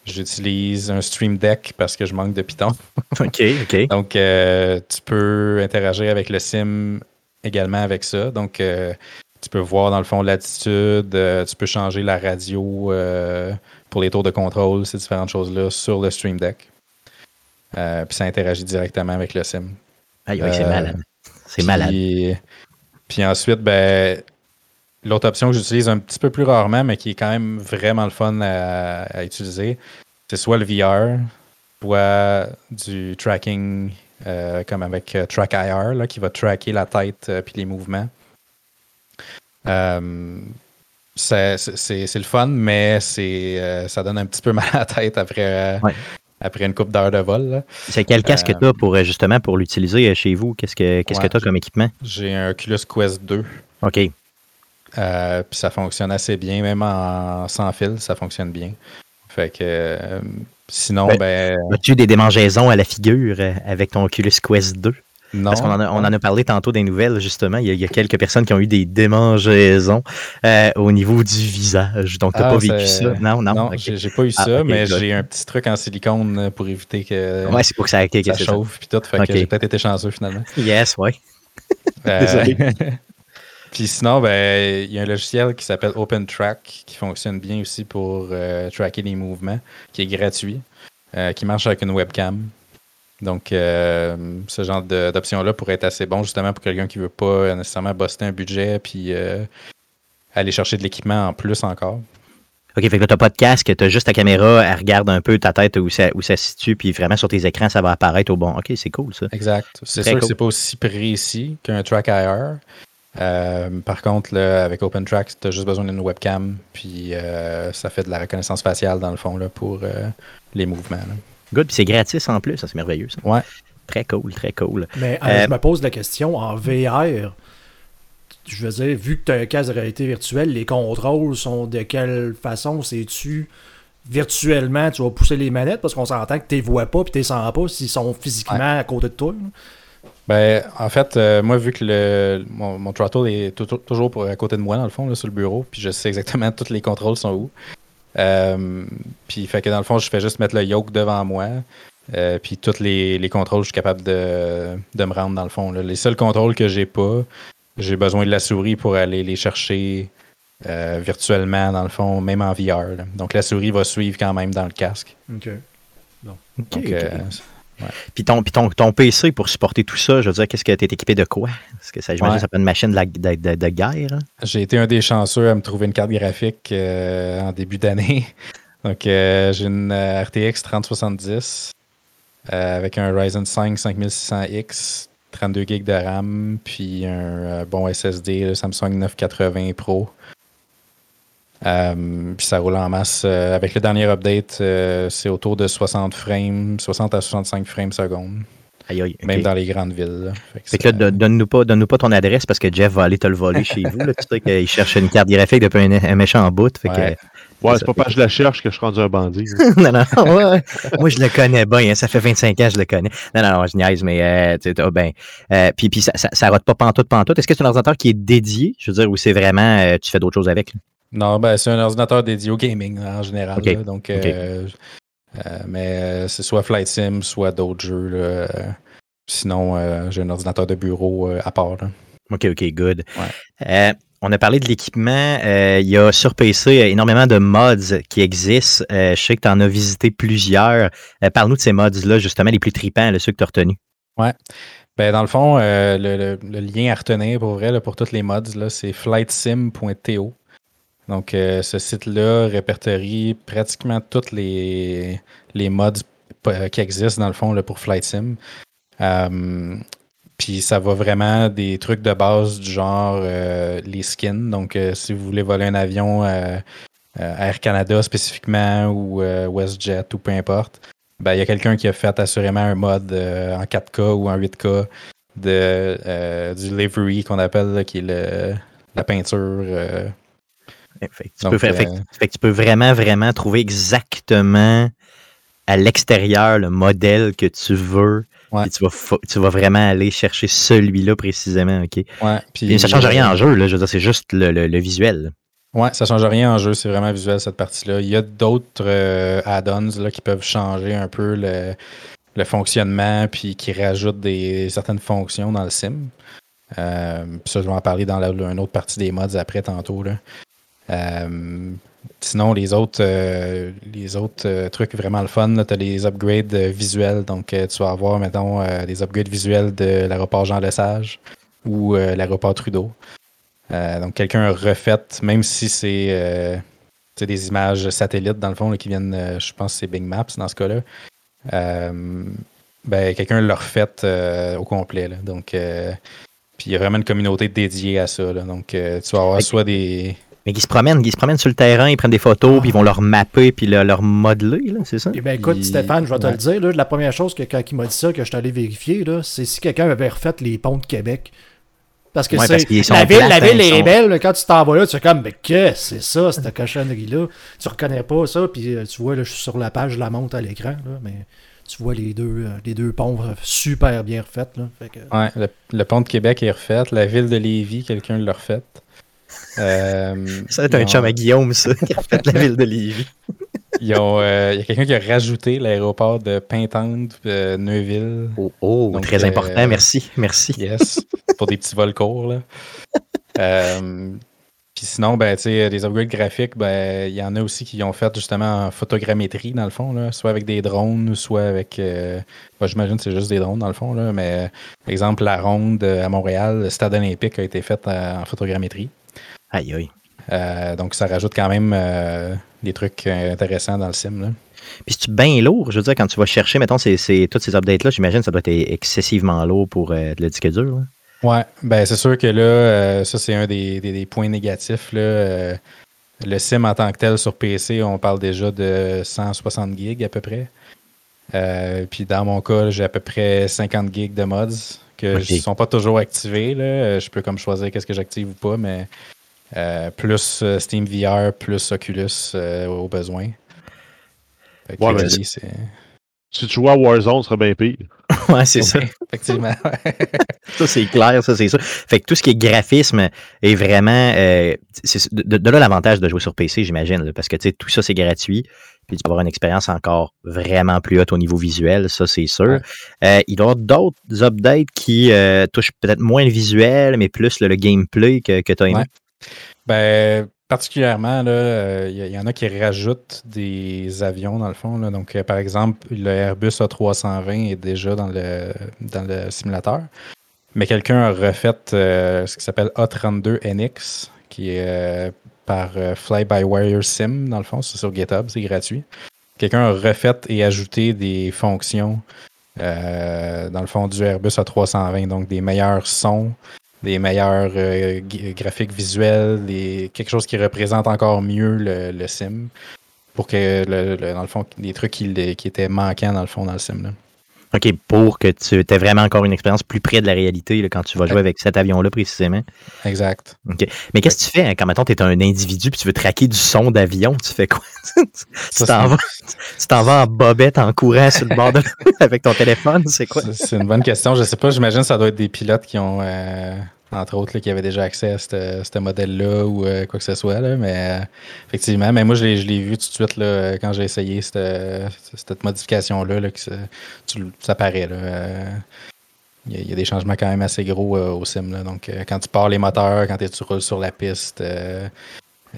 J'utilise un Stream Deck parce que je manque de Python. OK, OK. Donc, euh, tu peux interagir avec le sim également avec ça. Donc, euh, tu peux voir dans le fond l'attitude, euh, tu peux changer la radio euh, pour les tours de contrôle, ces différentes choses-là sur le Stream Deck. Euh, puis ça interagit directement avec le sim. Aïe, aïe, euh, c'est malade. C'est puis, malade. Puis ensuite, ben... L'autre option que j'utilise un petit peu plus rarement, mais qui est quand même vraiment le fun à, à utiliser, c'est soit le V R, soit du tracking, euh, comme avec euh, Track I R, là, qui va tracker la tête euh, puis les mouvements. Euh, c'est, c'est, c'est le fun, mais c'est, euh, ça donne un petit peu mal à la tête après, euh, ouais. après une couple d'heures de vol. Là. C'est quel casque euh, tu as pour, justement pour l'utiliser chez vous? Qu'est-ce que tu ouais, que as comme équipement? J'ai un Oculus Quest deux. OK. Euh, puis ça fonctionne assez bien, même en, sans fil, ça fonctionne bien. Fait que euh, sinon, ben. ben as-tu des démangeaisons à la figure avec ton Oculus Quest deux? Non. Parce qu'on en a, on en a parlé tantôt des nouvelles, justement. Il y a, il y a quelques personnes qui ont eu des démangeaisons euh, au niveau du visage. Donc, tu n'as ah, pas vécu ça? Non, non. Non, okay. j'ai, j'ai pas eu ah, ça, okay, mais okay. j'ai un petit truc en silicone pour éviter que, ouais, c'est pour que ça, okay, ça que chauffe puis tout. Fait okay. que j'ai peut-être été chanceux finalement. Yes, oui. Euh, Désolé. Puis sinon, ben, il y a un logiciel qui s'appelle OpenTrack qui fonctionne bien aussi pour euh, tracker les mouvements, qui est gratuit, euh, qui marche avec une webcam. Donc, euh, ce genre de, d'option-là pourrait être assez bon justement pour quelqu'un qui ne veut pas nécessairement bosser un budget puis euh, aller chercher de l'équipement en plus encore. OK, fait que tu n'as pas de casque, tu as juste ta caméra, elle regarde un peu ta tête où ça, où ça se situe, puis vraiment sur tes écrans, ça va apparaître au bon. OK, c'est cool ça. Exact. C'est Très sûr cool. que c'est pas aussi précis qu'un Track I R. Euh, par contre, là, avec OpenTrack, tu as juste besoin d'une webcam, puis euh, ça fait de la reconnaissance faciale, dans le fond, là, pour euh, les mouvements. Là. Good, puis c'est gratis en plus, ça, c'est merveilleux. Ça. Ouais. Très cool, très cool. Mais euh, euh, je me pose la question, en V R, je veux dire, vu que tu as un casque de réalité virtuelle, les contrôles sont de quelle façon? C'est-tu virtuellement, tu vas pousser les manettes, parce qu'on s'entend que tu les vois pas, puis tu les sens pas s'ils sont physiquement ouais. à côté de toi? Là. Ben, en fait, euh, moi, vu que le, mon, mon throttle est toujours à côté de moi, dans le fond, là, sur le bureau, puis je sais exactement tous les contrôles sont où. Euh, puis, fait que dans le fond, je fais juste mettre le yoke devant moi, euh, puis tous les, les contrôles, je suis capable de, de me rendre, dans le fond. Là. Les seuls contrôles que j'ai pas, j'ai besoin de la souris pour aller les chercher euh, virtuellement, dans le fond, même en V R. Là. Donc, la souris va suivre quand même dans le casque. OK. Bon. OK. Donc, euh, okay. Ouais. Puis ton, ton, ton P C pour supporter tout ça, je veux dire, qu'est-ce que tu es équipé de quoi? Est-ce que ça, j'imagine ouais. que ça peut être une machine de, la, de, de, de guerre? Hein? J'ai été un des chanceux à me trouver une carte graphique euh, en début d'année. Donc, euh, j'ai une euh, R T X trente soixante-dix euh, avec un Ryzen cinq cinq mille six cents X, trente-deux gigaoctets de RAM, puis un euh, bon S S D, le Samsung neuf cent quatre-vingts Pro. Euh, puis ça roule en masse. Euh, avec le dernier update, euh, c'est autour de soixante frames, soixante à soixante-cinq frames secondes. Aïe, aïe, même okay. dans les grandes villes. Là. Fait que fait ça... là, donne-nous pas, donne-nous pas ton adresse parce que Jeff va aller te le voler chez vous. Là. Tu sais qu'il cherche une carte graphique depuis un, un méchant en bout. Fait ouais. que, ouais, c'est, c'est pas parce que je la cherche que je suis rendu un bandit. non, non, ouais. Moi, je le connais bien. Hein, ça fait vingt-cinq ans que je le connais. Non, non, non, je niaise, mais euh, tu sais, oh, ben, euh, puis, puis ça, ça, ça rate pas pantoute, pantoute. Est-ce que c'est un ordinateur qui est dédié, je veux dire, ou c'est vraiment euh, tu fais d'autres choses avec? Là? Non, ben c'est un ordinateur dédié au gaming en général. Okay. Là, donc, okay. euh, euh, mais c'est soit Flight Sim, soit d'autres jeux. Là. Sinon, euh, j'ai un ordinateur de bureau euh, à part. Là. OK, OK, good. Ouais. Euh, on a parlé de l'équipement. Euh, il y a sur P C énormément de mods qui existent. Euh, je sais que tu en as visité plusieurs. Euh, parle-nous de ces mods-là, justement, les plus tripants, là, ceux que tu as retenus. Oui. Ben, dans le fond, euh, le, le, le lien à retenir pour vrai là, pour tous les mods, là, c'est flight sim point t o. Donc, euh, ce site-là répertorie pratiquement tous les, les mods p- qui existent, dans le fond, là, pour Flight Sim. Um, Puis, ça va vraiment des trucs de base du genre euh, les skins. Donc, euh, si vous voulez voler un avion euh, euh, Air Canada spécifiquement ou euh, WestJet ou peu importe, ben, il y a quelqu'un qui a fait assurément un mod euh, en quatre K ou en huit K de, euh, du livery qu'on appelle, là, qui est le, la peinture... Euh, Fait que, tu Donc, peux, fait, euh, fait que tu peux vraiment, vraiment trouver exactement à l'extérieur le modèle que tu veux. Ouais. Et tu, vas fa- tu vas vraiment aller chercher celui-là précisément. Okay? Ouais, puis, ça ne change rien en jeu. Là, je veux dire, c'est juste le, le, le visuel. Ouais, ça ne change rien en jeu, c'est vraiment visuel cette partie-là. Il y a d'autres euh, add-ons là, qui peuvent changer un peu le, le fonctionnement puis qui rajoutent des, certaines fonctions dans le sim. Euh, ça, je vais en parler dans la, une autre partie des mods après tantôt. Là. Euh, sinon, les autres, euh, les autres euh, trucs vraiment le fun, tu as les upgrades euh, visuels. Donc, euh, tu vas avoir, mettons, euh, des upgrades visuels de l'aéroport Jean-Lesage ou euh, l'aéroport Trudeau. Euh, donc, quelqu'un refait, même si c'est euh, des images satellites, dans le fond, là, qui viennent, euh, je pense que c'est Big Maps dans ce cas-là. Euh, ben, quelqu'un l'a refait euh, au complet. Là. Donc, euh, puis il y a vraiment une communauté dédiée à ça. Là. Donc, euh, tu vas avoir mais, soit des. Mais qui se promènent, qui se promènent sur le terrain, ils prennent des photos, ah. puis ils vont leur mapper, puis le, leur modeler, là, c'est ça? Eh bien, écoute, puis, Stéphane, je vais ouais. te le dire, là, la première chose que quand il m'a dit ça, que je suis allé vérifier, là, c'est si quelqu'un avait refait les ponts de Québec. Parce que ouais, c'est parce la ville, plates, la ville est sont... belle. Quand tu t'en vas là, tu es comme, mais qu'est-ce que c'est ça, cette cochonnerie-là? Tu reconnais pas ça. Puis tu vois, là, je suis sur la page, je la monte à l'écran. Là, mais tu vois les deux, les deux ponts super bien refaits. Que... Ouais, le, le pont de Québec est refait. La ville de Lévis, quelqu'un l'a refait. Euh, ça va être un ont... chum à Guillaume, ça, qui a refait la ville de Lévis. Il euh, y a quelqu'un qui a rajouté l'aéroport de Pintante, euh, Neuville. Oh, oh donc, très euh, important, merci, merci. Yes, pour des petits vols courts. Euh, Puis sinon, ben, des upgrades graphiques, il ben, y en a aussi qui ont fait justement en photogrammétrie, dans le fond, là, soit avec des drones, soit avec... Euh, ben, j'imagine que c'est juste des drones, dans le fond, là, mais par exemple, la ronde à Montréal, le stade olympique a été faite en photogrammétrie. Aïe, aïe. Euh, donc, ça rajoute quand même euh, des trucs euh, intéressants dans le sim. Là. Puis, c'est-tu bien lourd? Je veux dire, quand tu vas chercher, mettons, c'est, c'est, toutes ces updates-là, j'imagine que ça doit être excessivement lourd pour euh, le disque dur. Là. Ouais, ben c'est sûr que là, euh, ça, c'est un des, des, des points négatifs. Là. Euh, le sim en tant que tel sur P C, on parle déjà de cent soixante gigs à peu près. Euh, puis, dans mon cas, j'ai à peu près cinquante gigs de mods qui okay. ne sont pas toujours activés. Là. Je peux comme choisir qu'est-ce que j'active ou pas, mais... Euh, plus euh, Steam V R, plus Oculus euh, au besoin. Ouais, ben, dit, c'est... Si tu joues à Warzone, ce serait bien pire. Ouais, c'est ça. Effectivement. Ça, c'est clair, ça, c'est ça. Fait que tout ce qui est graphisme est vraiment... Euh, c'est, de, de là, l'avantage de jouer sur P C, j'imagine, là, parce que tu sais, tout ça, c'est gratuit. Puis tu peux avoir une expérience encore vraiment plus haute au niveau visuel, ça, c'est sûr. Ouais. Euh, il doit y avoir d'autres updates qui euh, touchent peut-être moins le visuel, mais plus le, le gameplay que, que tu as aimé. Ouais. Ben, particulièrement, il euh, y, y en a qui rajoutent des avions dans le fond. Là. Donc, euh, par exemple, le Airbus A trois cent vingt est déjà dans le, dans le simulateur. Mais quelqu'un a refait euh, ce qui s'appelle A trente-deux N X, qui est euh, par euh, Fly-by-Wire Sim, dans le fond. C'est sur GitHub, c'est gratuit. Quelqu'un a refait et ajouté des fonctions euh, dans le fond du Airbus A trois cent vingt, donc des meilleurs sons. Des meilleurs euh, graphiques visuels, des, quelque chose qui représente encore mieux le, le sim pour que, le, le, dans le fond, des trucs qui, les, qui étaient manquants dans le fond dans le sim. Là. OK, pour que tu aies vraiment encore une expérience plus près de la réalité là, quand tu vas jouer avec cet avion-là précisément. Exact. OK. Mais qu'est-ce que tu fais hein, quand, mettons, tu es un individu et tu veux traquer du son d'avion? Tu fais quoi? tu t'en vas, tu t'en vas en bobette, en courant sur le bord de avec ton téléphone? C'est quoi? C'est une bonne question. Je sais pas. J'imagine que ça doit être des pilotes qui ont, euh, entre autres, là, qui avaient déjà accès à ce modèle-là ou euh, quoi que ce soit. Là, mais euh, effectivement, mais moi, je l'ai, je l'ai vu tout de suite là, quand j'ai essayé cette, cette modification-là. Là, que ça, tu, ça paraît. Là, euh, Il y, y a des changements quand même assez gros euh, au sim. Là. Donc, euh, quand tu pars les moteurs, quand tu roules sur la piste. Euh,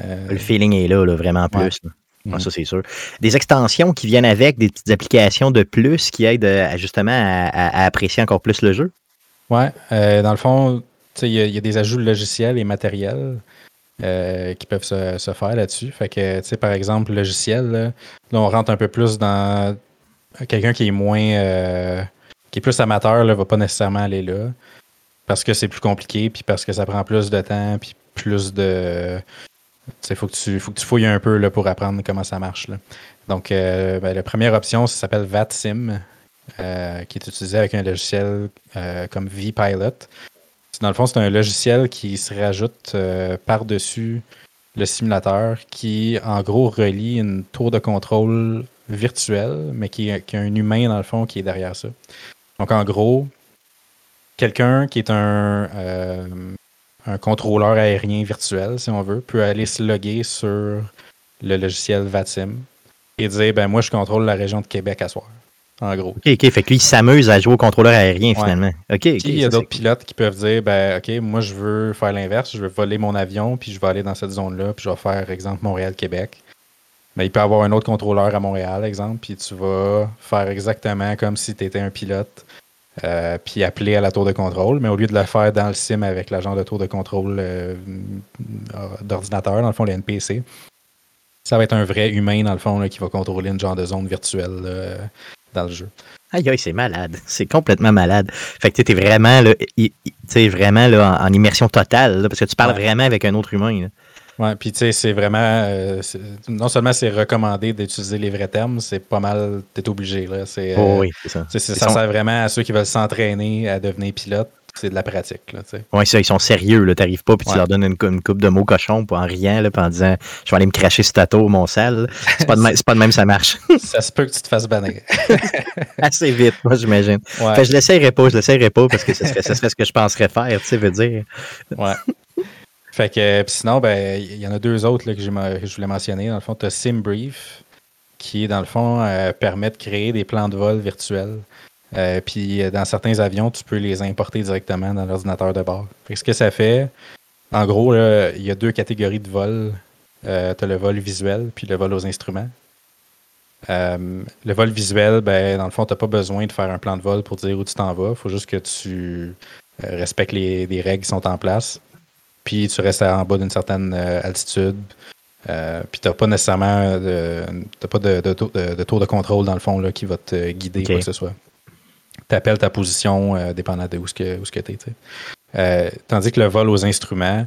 euh... Le feeling est là, là vraiment plus. Ouais. Là. Mm-hmm. Ah, ça, c'est sûr. Des extensions qui viennent avec, des petites applications de plus qui aident euh, justement à, à, à apprécier encore plus le jeu. Oui. Euh, dans le fond, il y, y a des ajouts logiciels et matériels euh, qui peuvent se, se faire là-dessus. Fait que, tu sais, par exemple, logiciel, là, là, on rentre un peu plus dans quelqu'un qui est moins... Euh, qui est plus amateur, ne va pas nécessairement aller là parce que c'est plus compliqué puis parce que ça prend plus de temps puis plus de... Il faut, faut que tu fouilles un peu là, pour apprendre comment ça marche. Là. Donc, euh, ben, la première option, ça s'appelle VatSim euh, qui est utilisé avec un logiciel euh, comme VPilot. Dans le fond, c'est un logiciel qui se rajoute euh, par-dessus le simulateur qui, en gros, relie une tour de contrôle virtuelle, mais qui, qui a un humain, dans le fond, qui est derrière ça. Donc, en gros, quelqu'un qui est un, euh, un contrôleur aérien virtuel, si on veut, peut aller se loguer sur le logiciel VATSIM et dire, ben moi, je contrôle la région de Québec à soir, en gros. OK, OK. Fait que lui, il s'amuse à jouer au contrôleur aérien, ouais. finalement. OK, puis, OK. il y a d'autres cool. pilotes qui peuvent dire, ben OK, moi, je veux faire l'inverse. Je veux voler mon avion, puis je vais aller dans cette zone-là, puis je vais faire, exemple, Montréal-Québec. Ben, il peut avoir un autre contrôleur à Montréal, exemple, puis tu vas faire exactement comme si tu étais un pilote, euh, puis appeler à la tour de contrôle, mais au lieu de le faire dans le SIM avec l'agent de tour de contrôle euh, d'ordinateur, dans le fond, les N P C, ça va être un vrai humain, dans le fond, là, qui va contrôler une genre de zone virtuelle euh, dans le jeu. Aïe, aïe, c'est malade. C'est complètement malade. Fait que tu es vraiment, là, y, y, vraiment là, en, en immersion totale, là, parce que tu parles ouais. vraiment avec un autre humain, là. Oui, puis tu sais, c'est vraiment... Euh, c'est, non seulement c'est recommandé d'utiliser les vrais termes, c'est pas mal... T'es obligé, là. C'est, euh, oh oui, c'est ça. C'est, ça sont... sert vraiment à ceux qui veulent s'entraîner à devenir pilote. C'est de la pratique, là, tu sais. Oui, ça, ils sont sérieux, là. T'arrives pas, puis tu ouais. leur donnes une, une coupe de mots cochons en riant, là, puis en disant « Je vais aller me cracher sur ta tour, mon sale. » C'est pas de même, c'est pas de même ça marche. Ça se peut que tu te fasses bannir. Assez vite, moi, j'imagine. Ouais. Fait que je l'essayerai pas, je l'essayerai pas, parce que ce serait, ce serait ce que je penserais faire, tu sais, veut dire. Ouais. Fait que, pis sinon, ben, il y en a deux autres là, que, j'ai, que je voulais mentionner. Dans le fond, tu as SimBrief, qui, dans le fond, euh, permet de créer des plans de vol virtuels. Euh, puis, dans certains avions, tu peux les importer directement dans l'ordinateur de bord. Fait que ce que ça fait, en gros, il y a deux catégories de vol. Euh, tu as le vol visuel, puis le vol aux instruments. Euh, le vol visuel, ben, dans le fond, tu n'as pas besoin de faire un plan de vol pour dire où tu t'en vas. Il faut juste que tu respectes les, les règles qui sont en place. Puis tu restes en bas d'une certaine altitude, euh, puis tu n'as pas nécessairement de, t'as pas de, de, de, de tour de contrôle, dans le fond, là, qui va te guider, okay. quoi que ce soit. Tu appelles ta position, euh, dépendant de où ce que, où ce que tu es. Euh, tandis que le vol aux instruments,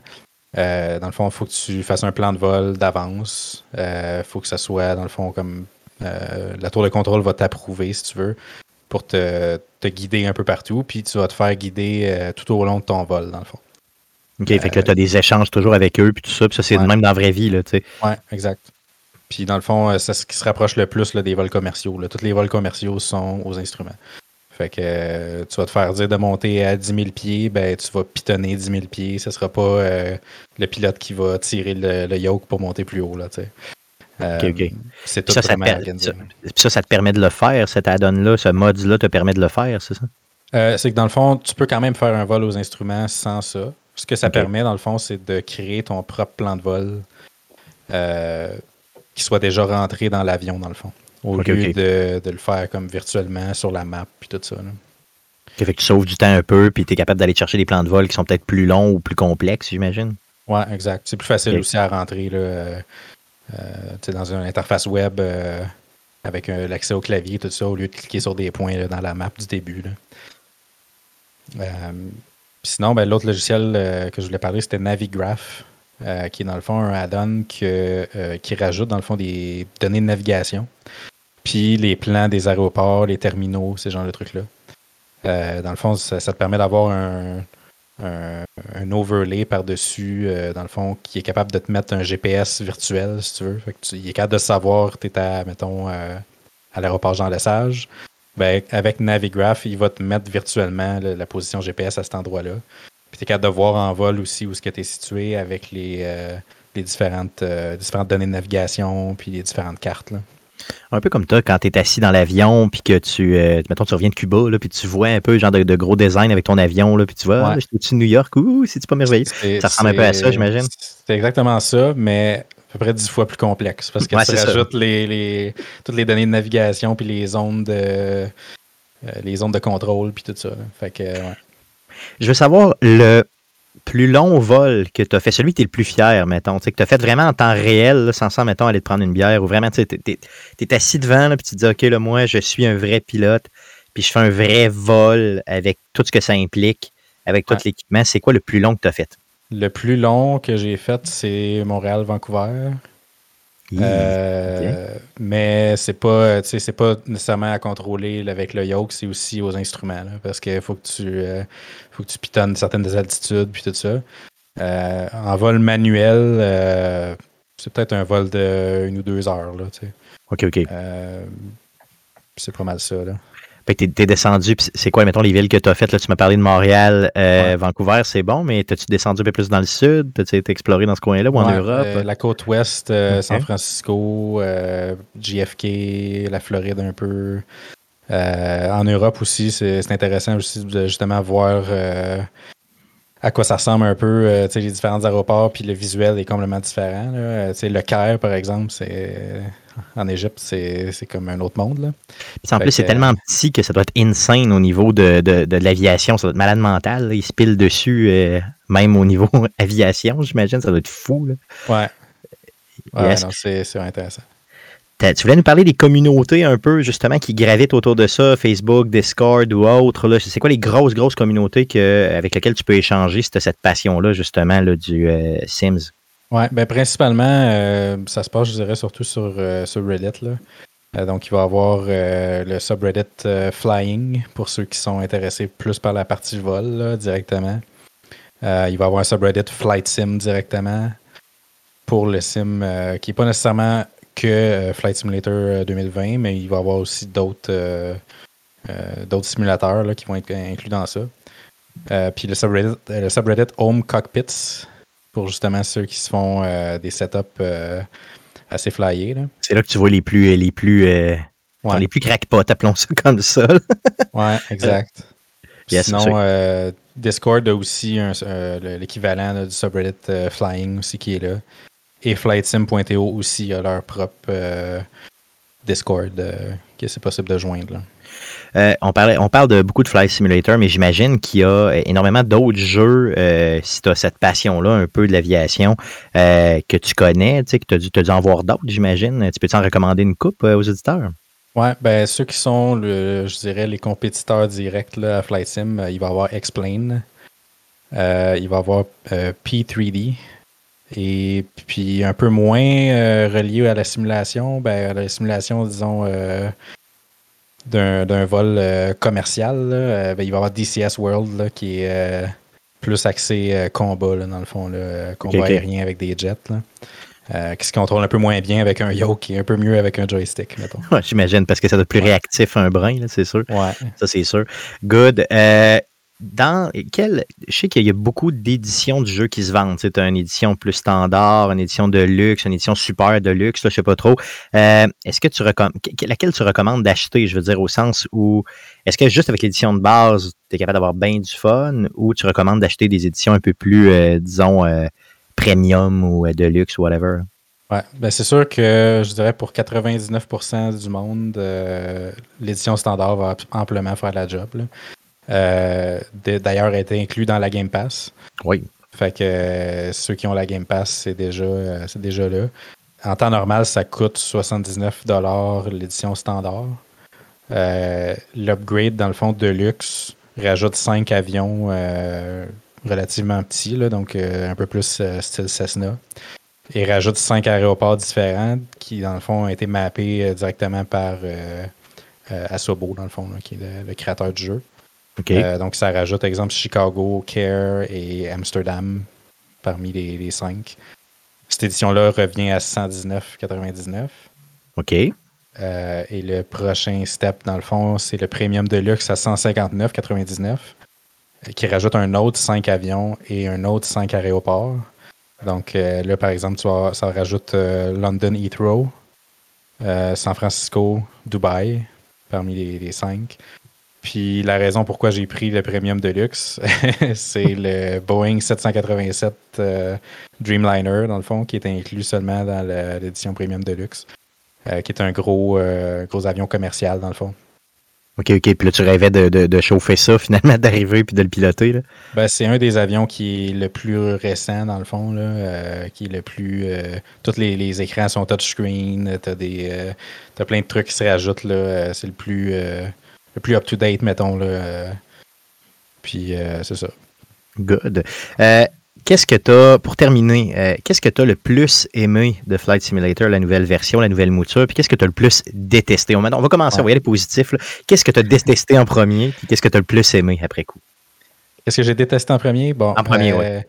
euh, dans le fond, il faut que tu fasses un plan de vol d'avance. Il euh, faut que ça soit, dans le fond, comme euh, la tour de contrôle va t'approuver, si tu veux, pour te, te guider un peu partout, puis tu vas te faire guider euh, tout au long de ton vol, dans le fond. OK, fait que là, tu as des échanges toujours avec eux, puis tout ça, puis ça, c'est ouais. même dans la vraie vie, là, tu sais. Oui, exact. Puis dans le fond, c'est ce qui se rapproche le plus là, des vols commerciaux, là. Tous les vols commerciaux sont aux instruments. Fait que euh, tu vas te faire dire de monter à dix mille pieds, ben tu vas pitonner dix mille pieds, ce sera pas euh, le pilote qui va tirer le, le yoke pour monter plus haut, là, tu sais. OK, OK. C'est tout ça, ça, per- ça, ça, ça te permet de le faire, cette add-on-là, ce mod-là te permet de le faire, c'est ça? Euh, c'est que dans le fond, tu peux quand même faire un vol aux instruments sans ça. Ce que ça okay. permet, dans le fond, c'est de créer ton propre plan de vol euh, qui soit déjà rentré dans l'avion, dans le fond, au okay, lieu okay. De, de le faire comme virtuellement sur la map puis tout ça. Là. Okay, fait que tu sauves du temps un peu puis tu es capable d'aller chercher des plans de vol qui sont peut-être plus longs ou plus complexes, j'imagine. Oui, exact. C'est plus facile okay. aussi à rentrer là, euh, euh, dans une interface web euh, avec euh, l'accès au clavier tout ça, au lieu de cliquer sur des points là, dans la map du début. Là. Euh, Puis sinon, ben, l'autre logiciel euh, que je voulais parler, c'était Navigraph, euh, qui est dans le fond un add-on que, euh, qui rajoute dans le fond des données de navigation, puis les plans des aéroports, les terminaux, ces genres de trucs-là. Euh, dans le fond, ça, ça te permet d'avoir un, un, un overlay par-dessus, euh, dans le fond, qui est capable de te mettre un G P S virtuel, si tu veux. Fait que tu, il est capable de savoir que tu es à, mettons, euh, à l'aéroport Jean-Lesage. Ben, avec Navigraph, il va te mettre virtuellement le, la position G P S à cet endroit-là. Puis tu es capable de voir en vol aussi où est-ce que tu es situé avec les, euh, les différentes, euh, différentes données de navigation puis les différentes cartes. Là. Un peu comme toi, quand tu es assis dans l'avion puis que tu, euh, mettons, tu reviens de Cuba, là, puis tu vois un peu genre de, de gros design avec ton avion, là, puis tu vois, ouais. j'étais-tu de New York, ouh, c'est-tu pas merveilleux? C'est, ça ressemble un peu à ça, j'imagine. C'est exactement ça, mais... à peu près dix fois plus complexe parce que ouais, ça rajoute les, les, toutes les données de navigation puis les zones de, euh, les zones de contrôle puis tout ça. Fait que, ouais. Je veux savoir le plus long vol que tu as fait, celui que tu es le plus fier, mettons, que tu as fait vraiment en temps réel, là, sans ça, mettons, aller te prendre une bière ou vraiment, tu es assis devant puis tu te dis, OK, là, moi, je suis un vrai pilote puis je fais un vrai vol avec tout ce que ça implique, avec tout ouais. l'équipement. C'est quoi le plus long que tu as fait? Le plus long que j'ai fait, c'est Montréal-Vancouver. Mmh, euh, okay. Mais c'est pas, tu sais, c'est pas nécessairement à contrôler avec le yoke, c'est aussi aux instruments. Là, parce qu'il faut que tu euh, faut que tu pitonnes certaines altitudes puis tout ça. Euh, en vol manuel, euh, c'est peut-être un vol de une ou deux heures. Là, tu sais. OK, OK. Euh, c'est pas mal ça. Là. Fait que t'es, t'es descendu, pis c'est quoi, mettons, les villes que t'as faites? Là, tu m'as parlé de Montréal, euh, ouais. Vancouver, c'est bon, mais t'as-tu descendu un peu plus dans le sud? T'as-tu exploré dans ce coin-là ou en ouais, Europe? Euh, la côte ouest, euh, okay. San Francisco, euh, J F K, la Floride un peu. Euh, en Europe aussi, c'est, c'est intéressant aussi de justement voir euh, à quoi ça ressemble un peu, euh, tu sais, les différents aéroports, puis le visuel est complètement différent. Là. Le Caire, par exemple, c'est... En Égypte, c'est, c'est comme un autre monde. Là. Puis en fait plus, que, c'est tellement petit que ça doit être insane au niveau de, de, de l'aviation. Ça doit être malade mental. Là. Ils se pilent dessus, euh, même au niveau aviation, j'imagine. Ça doit être fou. Là. Ouais. Ouais, non, c'est, c'est intéressant. T'as, tu voulais nous parler des communautés un peu, justement, qui gravitent autour de ça, Facebook, Discord ou autre. Là. C'est quoi les grosses, grosses communautés que, avec lesquelles tu peux échanger si tu as cette passion-là, justement, là, du euh, Sims? Oui, ben principalement, euh, ça se passe, je dirais, surtout sur, euh, sur Reddit. Là. Euh, donc, il va y avoir euh, le subreddit euh, Flying pour ceux qui sont intéressés plus par la partie vol là, directement. Euh, il va y avoir un subreddit Flight Sim directement pour le sim euh, qui n'est pas nécessairement que euh, Flight Simulator deux mille vingt, mais il va y avoir aussi d'autres, euh, euh, d'autres simulateurs là, qui vont être inclus dans ça. Euh, puis le subreddit, le subreddit Home Cockpits. Pour justement ceux qui se font euh, des setups euh, assez flyés. Là. C'est là que tu vois les plus les plus, euh, ouais. les plus crackpots, appelons ça comme ça. Ouais, exact. Yes, sinon, euh, Discord a aussi un, euh, l'équivalent là, du subreddit euh, Flying aussi qui est là. Et FlightSim point T O aussi a leur propre euh, Discord euh, que c'est possible de joindre. Là. Euh, on, parlait, on parle de beaucoup de Flight Simulator, mais j'imagine qu'il y a énormément d'autres jeux, euh, si tu as cette passion-là, un peu de l'aviation, euh, que tu connais, tu sais, que tu as dû, dû en voir d'autres, j'imagine. Tu peux-tu en recommander une coupe euh, aux auditeurs? Oui, ben ceux qui sont, le, je dirais, les compétiteurs directs là, à Flight Sim, il va y avoir X-Plane, euh, il va y avoir euh, P trois D, et puis un peu moins euh, relié à la simulation, ben à la simulation, disons... Euh, D'un, d'un vol euh, commercial, là, euh, ben, il va y avoir D C S World là, qui est euh, plus axé euh, combat, là, dans le fond, là, combat okay, okay. aérien avec des jets, là, euh, qui se contrôle un peu moins bien avec un yoke et un peu mieux avec un joystick, mettons. Ouais, j'imagine, parce que ça doit être plus ouais. réactif un brin, là, c'est sûr. Ouais. Ça, c'est sûr. Good. Euh... Dans quel, je sais qu'il y a beaucoup d'éditions du jeu qui se vendent. Tu as une édition plus standard, une édition de luxe, une édition super de luxe, là, je ne sais pas trop. Euh, est-ce que tu recomm- laquelle tu recommandes d'acheter, je veux dire, au sens où est-ce que juste avec l'édition de base, tu es capable d'avoir bien du fun ou tu recommandes d'acheter des éditions un peu plus, euh, disons, euh, premium ou euh, de luxe, whatever? Oui, ben c'est sûr que je dirais pour quatre-vingt-dix-neuf pour cent du monde, euh, l'édition standard va amplement faire la job. Là. Euh, d'ailleurs, a été inclus dans la Game Pass. Oui. Fait que euh, ceux qui ont la Game Pass, c'est déjà, euh, c'est déjà là. En temps normal, ça coûte soixante-dix-neuf dollars l'édition standard. Euh, l'upgrade, dans le fond, de luxe, rajoute cinq avions euh, relativement petits, là, donc euh, un peu plus euh, style Cessna. Et rajoute cinq aéroports différents qui, dans le fond, ont été mappés euh, directement par euh, euh, Asobo, dans le fond, là, qui est le, le créateur du jeu. Okay. Euh, donc, ça rajoute, exemple, Chicago, Care et Amsterdam parmi les, les cinq. Cette édition-là revient à cent dix-neuf quatre-vingt-dix-neuf. OK. Euh, et le prochain step, dans le fond, c'est le Premium Deluxe à cent cinquante-neuf quatre-vingt-dix-neuf qui rajoute un autre cinq avions et un autre cinq aéroports. Donc, euh, là, par exemple, tu vas, ça rajoute euh, London Heathrow, euh, San Francisco, Dubaï parmi les, les cinq. Puis la raison pourquoi j'ai pris le Premium Deluxe, c'est le Boeing sept cent quatre-vingt-sept euh, Dreamliner, dans le fond, qui est inclus seulement dans la, l'édition Premium Deluxe, euh, qui est un gros, euh, gros avion commercial, dans le fond. OK, OK. Puis là, tu rêvais de, de, de chauffer ça, finalement, d'arriver puis de le piloter, là? Ben, c'est un des avions qui est le plus récent, dans le fond, là, euh, qui est le plus... Euh, tous les, les écrans sont touchscreen, t'as des, euh, t'as plein de trucs qui se rajoutent, là. Euh, c'est le plus... Euh, le plus up-to-date, mettons, là. Puis, euh, c'est ça. Good. Euh, qu'est-ce que t'as, pour terminer, euh, qu'est-ce que t'as le plus aimé de Flight Simulator, la nouvelle version, la nouvelle mouture, puis qu'est-ce que t'as le plus détesté? On va, on va commencer, ouais. on va y aller positif, là. Qu'est-ce que t'as détesté en premier, puis qu'est-ce que t'as le plus aimé après coup? Qu'est-ce que j'ai détesté en premier? Bon, en premier, euh, ouais.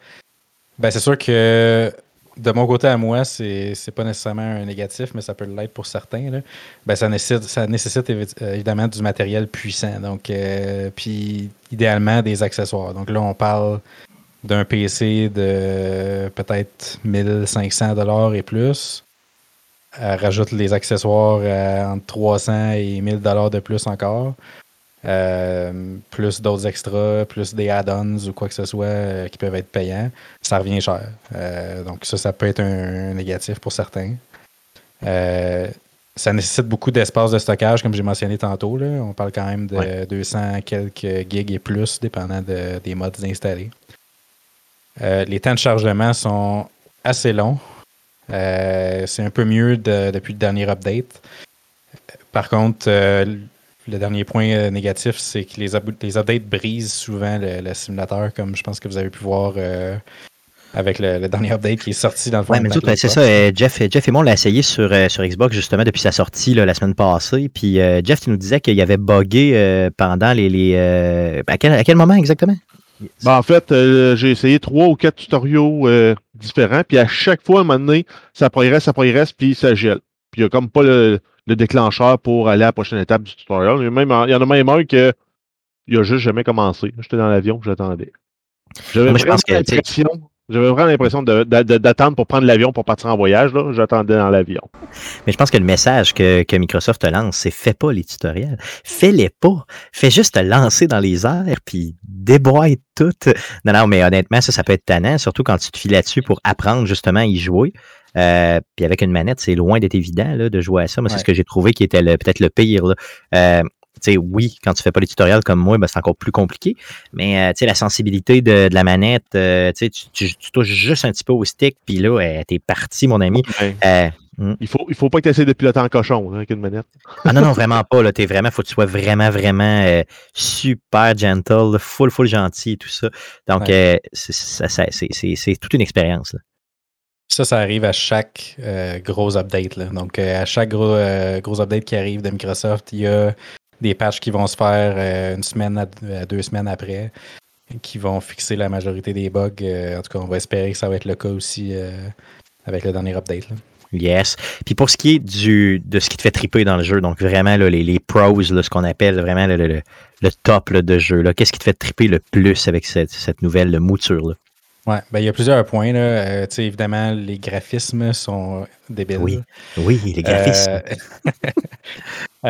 Ben, c'est sûr que de mon côté à moi, c'est, c'est pas nécessairement un négatif, mais ça peut l'être pour certains, là. Ben, ça nécessite, ça nécessite évidemment du matériel puissant, donc euh, puis idéalement des accessoires. Donc là, on parle d'un P C de peut-être mille cinq cents dollars et plus. Euh, rajoute les accessoires euh, entre trois cents et mille dollars de plus encore. Euh, plus d'autres extras, plus des add-ons ou quoi que ce soit euh, qui peuvent être payants, ça revient cher. Euh, donc ça, ça peut être un, un négatif pour certains. Euh, ça nécessite beaucoup d'espace de stockage, comme j'ai mentionné tantôt, là. On parle quand même de ouais. deux cents quelques gigs et plus, dépendant de, des mods installés. Euh, les temps de chargement sont assez longs. Euh, c'est un peu mieux de, depuis le dernier update. Par contre, euh, le dernier point négatif, c'est que les, ab- les updates brisent souvent le, le simulateur, comme je pense que vous avez pu voir euh, avec le, le dernier update qui est sorti dans le fond. Ouais, mais tout, ben, c'est ça. Euh, Jeff, Jeff et moi, on l'a essayé sur, euh, sur Xbox justement depuis sa sortie là, la semaine passée. Puis euh, Jeff, tu nous disais qu'il avait buggé euh, pendant les. les euh, à, quel, à quel moment exactement? Ben, en fait, euh, j'ai essayé trois ou quatre tutoriaux euh, différents. Puis à chaque fois, à un moment donné, ça progresse, ça progresse, puis ça gèle. Puis il n'y a comme pas le. le déclencheur pour aller à la prochaine étape du tutoriel. Il y, même, il y en a même un qu'il n'a juste jamais commencé. J'étais dans l'avion, j'attendais. J'avais Moi, vraiment que, l'impression, j'avais vraiment l'impression de, de, de, d'attendre pour prendre l'avion pour partir en voyage. Là. J'attendais dans l'avion. Mais je pense que le message que, que Microsoft te lance, c'est fais pas les tutoriels. Fais-les pas. Fais juste te lancer dans les airs puis déboîte tout. Non, non, mais honnêtement, ça, ça peut être tannant, surtout quand tu te files là-dessus pour apprendre justement à y jouer. Euh, puis avec une manette, c'est loin d'être évident là, de jouer à ça. Moi, ouais. c'est ce que j'ai trouvé qui était le, peut-être le pire. Là. Euh, t'sais, oui, quand tu fais pas les tutoriels comme moi, ben, c'est encore plus compliqué. Mais euh, t'sais, la sensibilité de, de la manette, euh, t'sais, tu, tu, tu touches juste un petit peu au stick, puis là, euh, t'es parti, mon ami. Ouais. Euh, Mm. Il faut, il faut pas que tu essaies de piloter en cochon hein, avec une manette. Ah non, non, vraiment pas. Là, t'es vraiment, faut que tu sois vraiment, vraiment euh, super gentle, full, full gentil et tout ça. Donc, ouais. euh, c'est, ça, ça, c'est, c'est, c'est toute une expérience. Là. Ça, ça arrive à chaque euh, gros update. Là. Donc, euh, à chaque gros, euh, gros update qui arrive de Microsoft, il y a des patchs qui vont se faire euh, une semaine à euh, deux semaines après, qui vont fixer la majorité des bugs. Euh, en tout cas, on va espérer que ça va être le cas aussi euh, avec le dernier update. Là. Yes. Puis pour ce qui est du de ce qui te fait triper dans le jeu, donc vraiment là, les, les pros, là, ce qu'on appelle vraiment le, le, le top là, de jeu, là, qu'est-ce qui te fait triper le plus avec cette, cette nouvelle mouture-là? Oui, ben, il y a plusieurs points. Là. Euh, tu sais, évidemment, les graphismes sont débiles. Oui, oui les graphismes. Euh...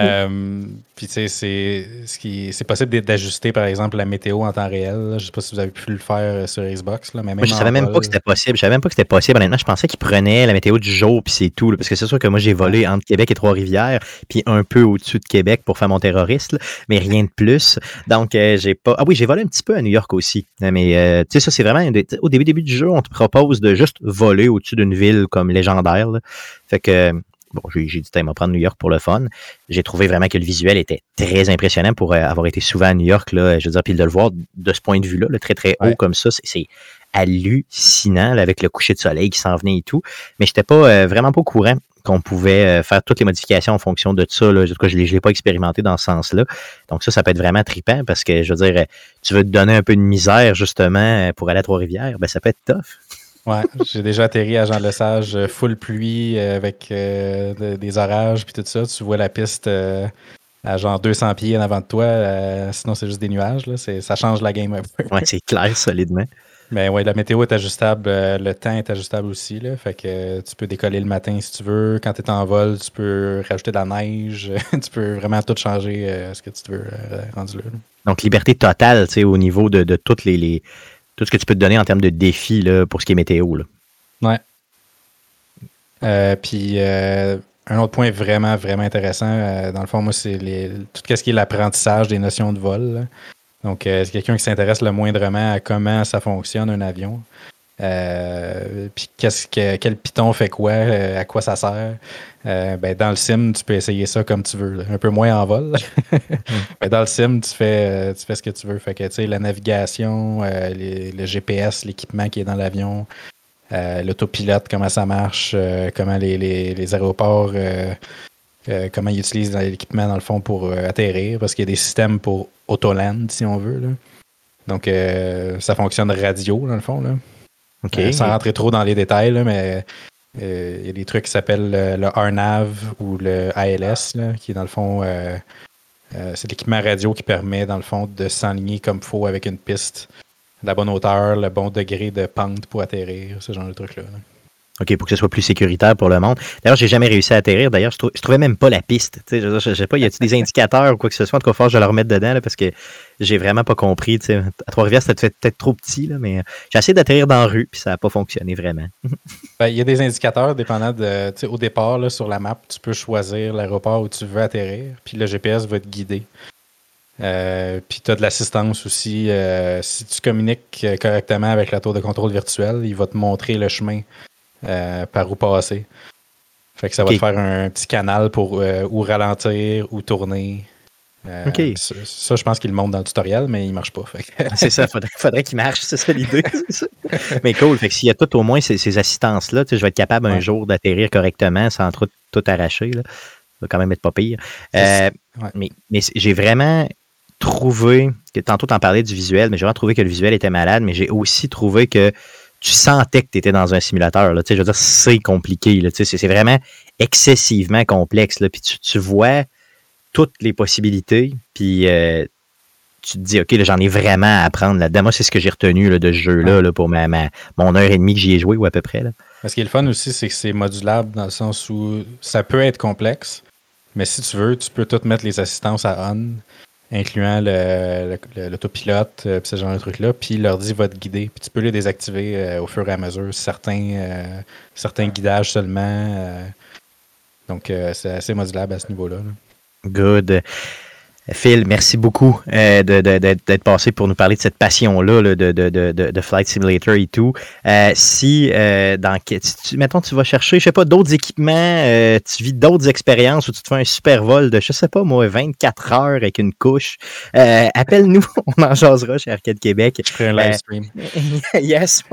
euh, puis tu sais, c'est, ce qui, c'est possible d'ajuster, par exemple, la météo en temps réel. Là. Je ne sais pas si vous avez pu le faire sur Xbox. Là, mais même moi, je ne savais même pas que c'était possible. Je ne savais même pas que c'était possible. Honnêtement, je pensais qu'ils prenaient la météo du jour, puis c'est tout. Là, parce que c'est sûr que moi, j'ai volé entre Québec et Trois-Rivières, puis un peu au-dessus de Québec pour faire mon terroriste, là, mais rien de plus. Donc, euh, j'ai pas. Ah oui, j'ai volé un petit peu à New York aussi. Mais euh, tu sais, ça, c'est vraiment. Au début, début du jeu, on te propose de juste voler au-dessus d'une ville comme légendaire. Là. Fait que, bon, j'ai, j'ai dit, tiens, on va prendre New York pour le fun. J'ai trouvé vraiment que le visuel était très impressionnant pour avoir été souvent à New York. Là, je veux dire, puis de le voir de ce point de vue-là, là, très, très haut ouais. comme ça, c'est, c'est hallucinant là, avec le coucher de soleil qui s'en venait et tout. Mais je n'étais pas euh, vraiment pas au courant qu'on pouvait euh, faire toutes les modifications en fonction de ça. Là. En tout cas, je ne l'ai, je l'ai pas expérimenté dans ce sens-là. Donc ça, ça peut être vraiment trippant parce que, je veux dire, tu veux te donner un peu de misère, justement, pour aller à Trois-Rivières, ben ça peut être tough. Oui, j'ai déjà atterri à Jean-Lesage, full pluie, avec euh, de, des orages, puis tout ça. Tu vois la piste euh, à genre deux cents pieds en avant de toi, euh, sinon c'est juste des nuages. Là. C'est, ça change la game un peu. Oui, c'est clair, solidement. Ben oui, la météo est ajustable, euh, le temps est ajustable aussi. Là, fait que euh, tu peux décoller le matin si tu veux. Quand tu es en vol, tu peux rajouter de la neige. Tu peux vraiment tout changer euh, ce que tu veux, euh, rendu là. Donc, liberté totale au niveau de, de toutes les, les, tout ce que tu peux te donner en termes de défis là, pour ce qui est météo. Là. Ouais. Euh, Puis, euh, un autre point vraiment, vraiment intéressant, euh, dans le fond, moi, c'est les, tout ce qui est l'apprentissage des notions de vol. Là. Donc, euh, c'est quelqu'un qui s'intéresse le moindrement à comment ça fonctionne un avion. Euh, puis, qu'est-ce que, quel piton fait quoi, euh, à quoi ça sert. Euh, ben, dans le sim, tu peux essayer ça comme tu veux. Là. Un peu moins en vol. mm. Mais dans le sim, tu fais, tu fais ce que tu veux. Fait que, tu sais, la navigation, euh, les, le G P S, l'équipement qui est dans l'avion, euh, l'autopilote, comment ça marche, euh, comment les, les, les aéroports. Euh, Euh, comment ils utilisent l'équipement, dans le fond, pour euh, atterrir, parce qu'il y a des systèmes pour autoland, si on veut. Là. Donc, euh, ça fonctionne radio, dans le fond. Là. OK. Euh, sans rentrer trop dans les détails, là, mais il euh, y a des trucs qui s'appellent le, le R NAV ou le A L S, là, qui est dans le fond, euh, euh, c'est l'équipement radio qui permet, dans le fond, de s'enligner comme il faut avec une piste, la bonne hauteur, le bon degré de pente pour atterrir, ce genre de trucs-là. Là. OK, pour que ce soit plus sécuritaire pour le monde. D'ailleurs, j'ai jamais réussi à atterrir. D'ailleurs, je, trou- je trouvais même pas la piste. T'sais, je, je, je sais pas, y a-t-il des indicateurs ou quoi que ce soit? En tout cas, fort, je vais le remettre dedans là, parce que j'ai vraiment pas compris. T'sais. À Trois-Rivières, c'était peut-être trop petit, là, mais j'ai essayé d'atterrir dans la rue puis ça n'a pas fonctionné vraiment. Ben, y a des indicateurs dépendant de... Au départ, là, sur la map, tu peux choisir l'aéroport où tu veux atterrir puis le G P S va te guider. Euh, puis tu as de l'assistance aussi. Euh, si tu communiques correctement avec la tour de contrôle virtuelle, il va te montrer le chemin Euh, par où passer. Fait que ça okay. va te faire un petit canal pour euh, ou ralentir ou tourner. Euh, okay. ça, ça, je pense qu'il le montre dans le tutoriel, mais il marche pas. Fait que... c'est ça, faudrait, faudrait qu'il marche, c'est ça l'idée. Mais cool, fait que s'il y a tout au moins ces, ces assistances-là, je vais être capable ouais. un jour d'atterrir correctement sans trop, tout arracher. Là. Ça va quand même être pas pire. Euh, ouais. Mais, mais j'ai vraiment trouvé, que tantôt t'en parlais du visuel, mais j'ai vraiment trouvé que le visuel était malade, mais j'ai aussi trouvé que tu sentais que tu étais dans un simulateur. Là, je veux dire, c'est compliqué. Là, c'est, c'est vraiment excessivement complexe. Là, puis tu, tu vois toutes les possibilités. Puis euh, tu te dis, OK, là, j'en ai vraiment à apprendre là-dedans. Moi, c'est ce que j'ai retenu là, de ce jeu-là là, pour ma, ma, mon heure et demie que j'y ai joué ou à peu près. Là. Ce qui est le fun aussi, c'est que c'est modulable dans le sens où ça peut être complexe, mais si tu veux, tu peux tout mettre les assistances à on, incluant le, le, l'autopilote, euh, ce genre de truc-là, puis l'ordi va te guider. Puis tu peux les désactiver euh, au fur et à mesure, certains, euh, certains guidages seulement. Euh, donc, euh, c'est assez modulable à ce niveau-là. Là. Good. Phil, merci beaucoup euh, de, de, de, d'être passé pour nous parler de cette passion-là là, de, de, de, de Flight Simulator et tout. Euh, si, euh, dans, tu, mettons, tu vas chercher, je sais pas, d'autres équipements, euh, tu vis d'autres expériences ou tu te fais un super vol de, je sais pas moi, vingt-quatre heures avec une couche, euh, appelle-nous, on en jasera chez Arcade Québec. Je ferai un live stream. Euh, yes,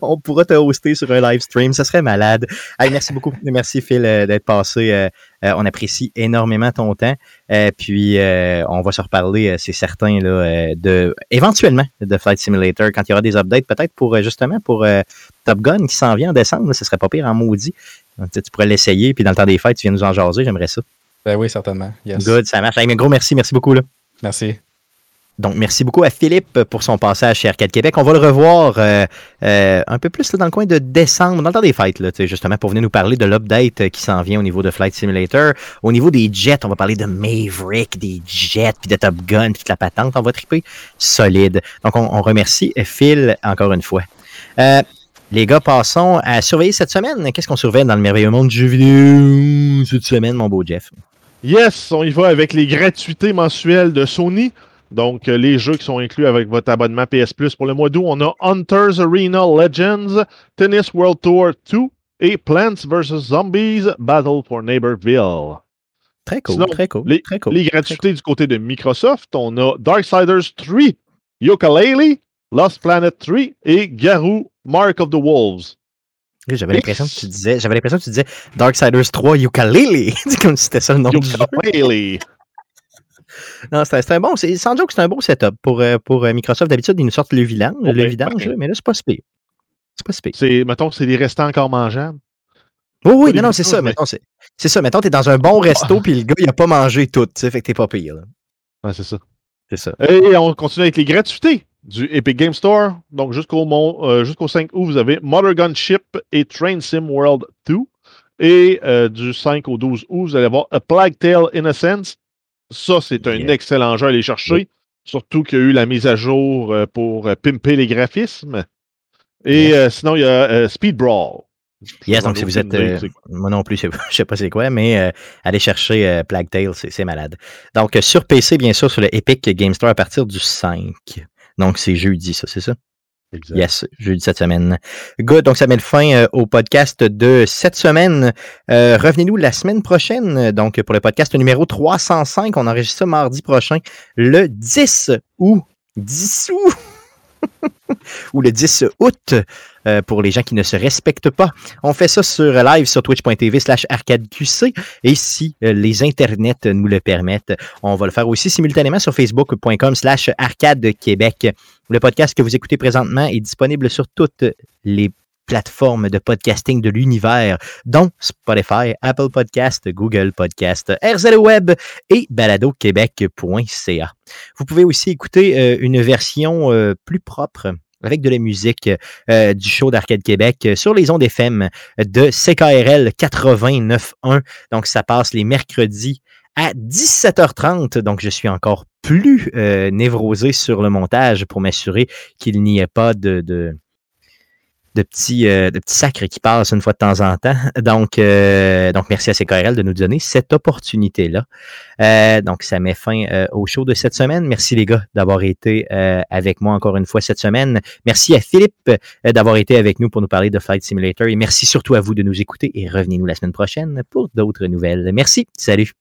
on pourra te hoster sur un live stream, ça serait malade. Allez, merci beaucoup, merci Phil euh, d'être passé. Euh, Euh, on apprécie énormément ton temps. Euh, puis, euh, on va se reparler, euh, c'est certain, là, euh, de, éventuellement de Flight Simulator quand il y aura des updates, peut-être pour euh, justement pour euh, Top Gun qui s'en vient en décembre. Là, ce serait pas pire en maudit. Donc, tu pourrais l'essayer. Puis, dans le temps des fêtes, tu viens nous en jaser. J'aimerais ça. Ben oui, certainement. Yes. Good, ça marche. Hey, mais gros merci. Merci beaucoup. Là. Merci. Donc, merci beaucoup à Philippe pour son passage chez Arcade Québec. On va le revoir euh, euh, un peu plus là, dans le coin de décembre, dans le temps des fêtes, là, justement, pour venir nous parler de l'update qui s'en vient au niveau de Flight Simulator. Au niveau des jets, on va parler de Maverick, des jets, puis de Top Gun, puis de la patente. On va triper solide. Donc, on, on remercie Phil encore une fois. Euh, les gars, passons à surveiller cette semaine. Qu'est-ce qu'on surveille dans le merveilleux monde du jeu vidéo cette semaine, mon beau Jeff? Yes, on y va avec les gratuités mensuelles de Sony. Donc, les jeux qui sont inclus avec votre abonnement P S Plus pour le mois d'août, on a Hunter's Arena Legends, Tennis World Tour deux et Plants versus. Zombies Battle for Neighborville. Très cool, Sinon, très cool. Les, très cool, les gratuités très cool. Du côté de Microsoft, on a Darksiders trois, Yooka-Laylee, Lost Planet trois et Garou Mark of the Wolves. J'avais l'impression que tu disais, j'avais l'impression que tu disais Darksiders trois, Yooka-Laylee. Comme si c'était ça le nom du jeu. Yooka-Laylee. Non, c'est, c'est un bon, c'est, sans joke, c'est un beau setup pour, pour Microsoft. D'habitude, ils nous sortent le vidange, okay, le vidange, okay. Mais là, c'est pas si pire. C'est pas si pire. C'est, mettons que c'est des restants encore mangeables. Oh, oui, oui, non, non, c'est ça. Mais... Mettons, c'est, c'est ça. Mettons, t'es dans un bon resto, puis le gars, il a pas mangé tout, tu sais, fait que t'es pas pire. Là. Ouais, c'est ça. C'est ça. Et on continue avec les gratuités du Epic Game Store. Donc, jusqu'au, mon, euh, jusqu'au cinq août, vous avez Mother Gun Ship et Train Sim World deux. Et euh, du cinq au douze août, vous allez avoir A Plague Tale Innocence. Ça, c'est un yeah. excellent jeu à aller chercher. Yeah. Surtout qu'il y a eu la mise à jour pour pimper les graphismes. Et yeah. euh, sinon, il y a euh, Speed Brawl. Yes, donc si vous êtes... Euh, moi non plus, je ne sais pas c'est quoi, mais euh, allez chercher euh, Plague Tale, c'est, c'est malade. Donc, sur P C, bien sûr, sur le Epic Game Store à partir du cinq. Donc, c'est jeudi, ça, c'est ça? Exact. Yes, jeudi cette semaine. Good, donc ça met le fin euh, au podcast de cette semaine. Euh, revenez-nous la semaine prochaine, donc pour le podcast numéro trois cent cinq. On enregistre ça mardi prochain, le dix août. dix août ou le dix août. euh, pour les gens qui ne se respectent pas. On fait ça sur live sur twitch point t v slash arcade q c et si euh, les internets nous le permettent, on va le faire aussi simultanément sur facebook point com slash arcade québec. Le podcast que vous écoutez présentement est disponible sur toutes les plateformes de podcasting de l'univers, dont Spotify, Apple Podcast, Google Podcast, R Z L Web et balado québec point c a. Vous pouvez aussi écouter euh, une version euh, plus propre avec de la musique euh, du show d'Arcade Québec euh, sur les ondes F M de C K R L quatre-vingt-neuf point un. Donc, ça passe les mercredis à dix-sept heures trente. Donc, je suis encore plus euh, névrosé sur le montage pour m'assurer qu'il n'y ait pas de... de de petits, euh, de petits sacres qui passent une fois de temps en temps. Donc, euh, donc merci à C K R L de nous donner cette opportunité-là. Euh, donc, ça met fin euh, au show de cette semaine. Merci les gars d'avoir été euh, avec moi encore une fois cette semaine. Merci à Philippe euh, d'avoir été avec nous pour nous parler de Flight Simulator et merci surtout à vous de nous écouter et revenez-nous la semaine prochaine pour d'autres nouvelles. Merci, salut!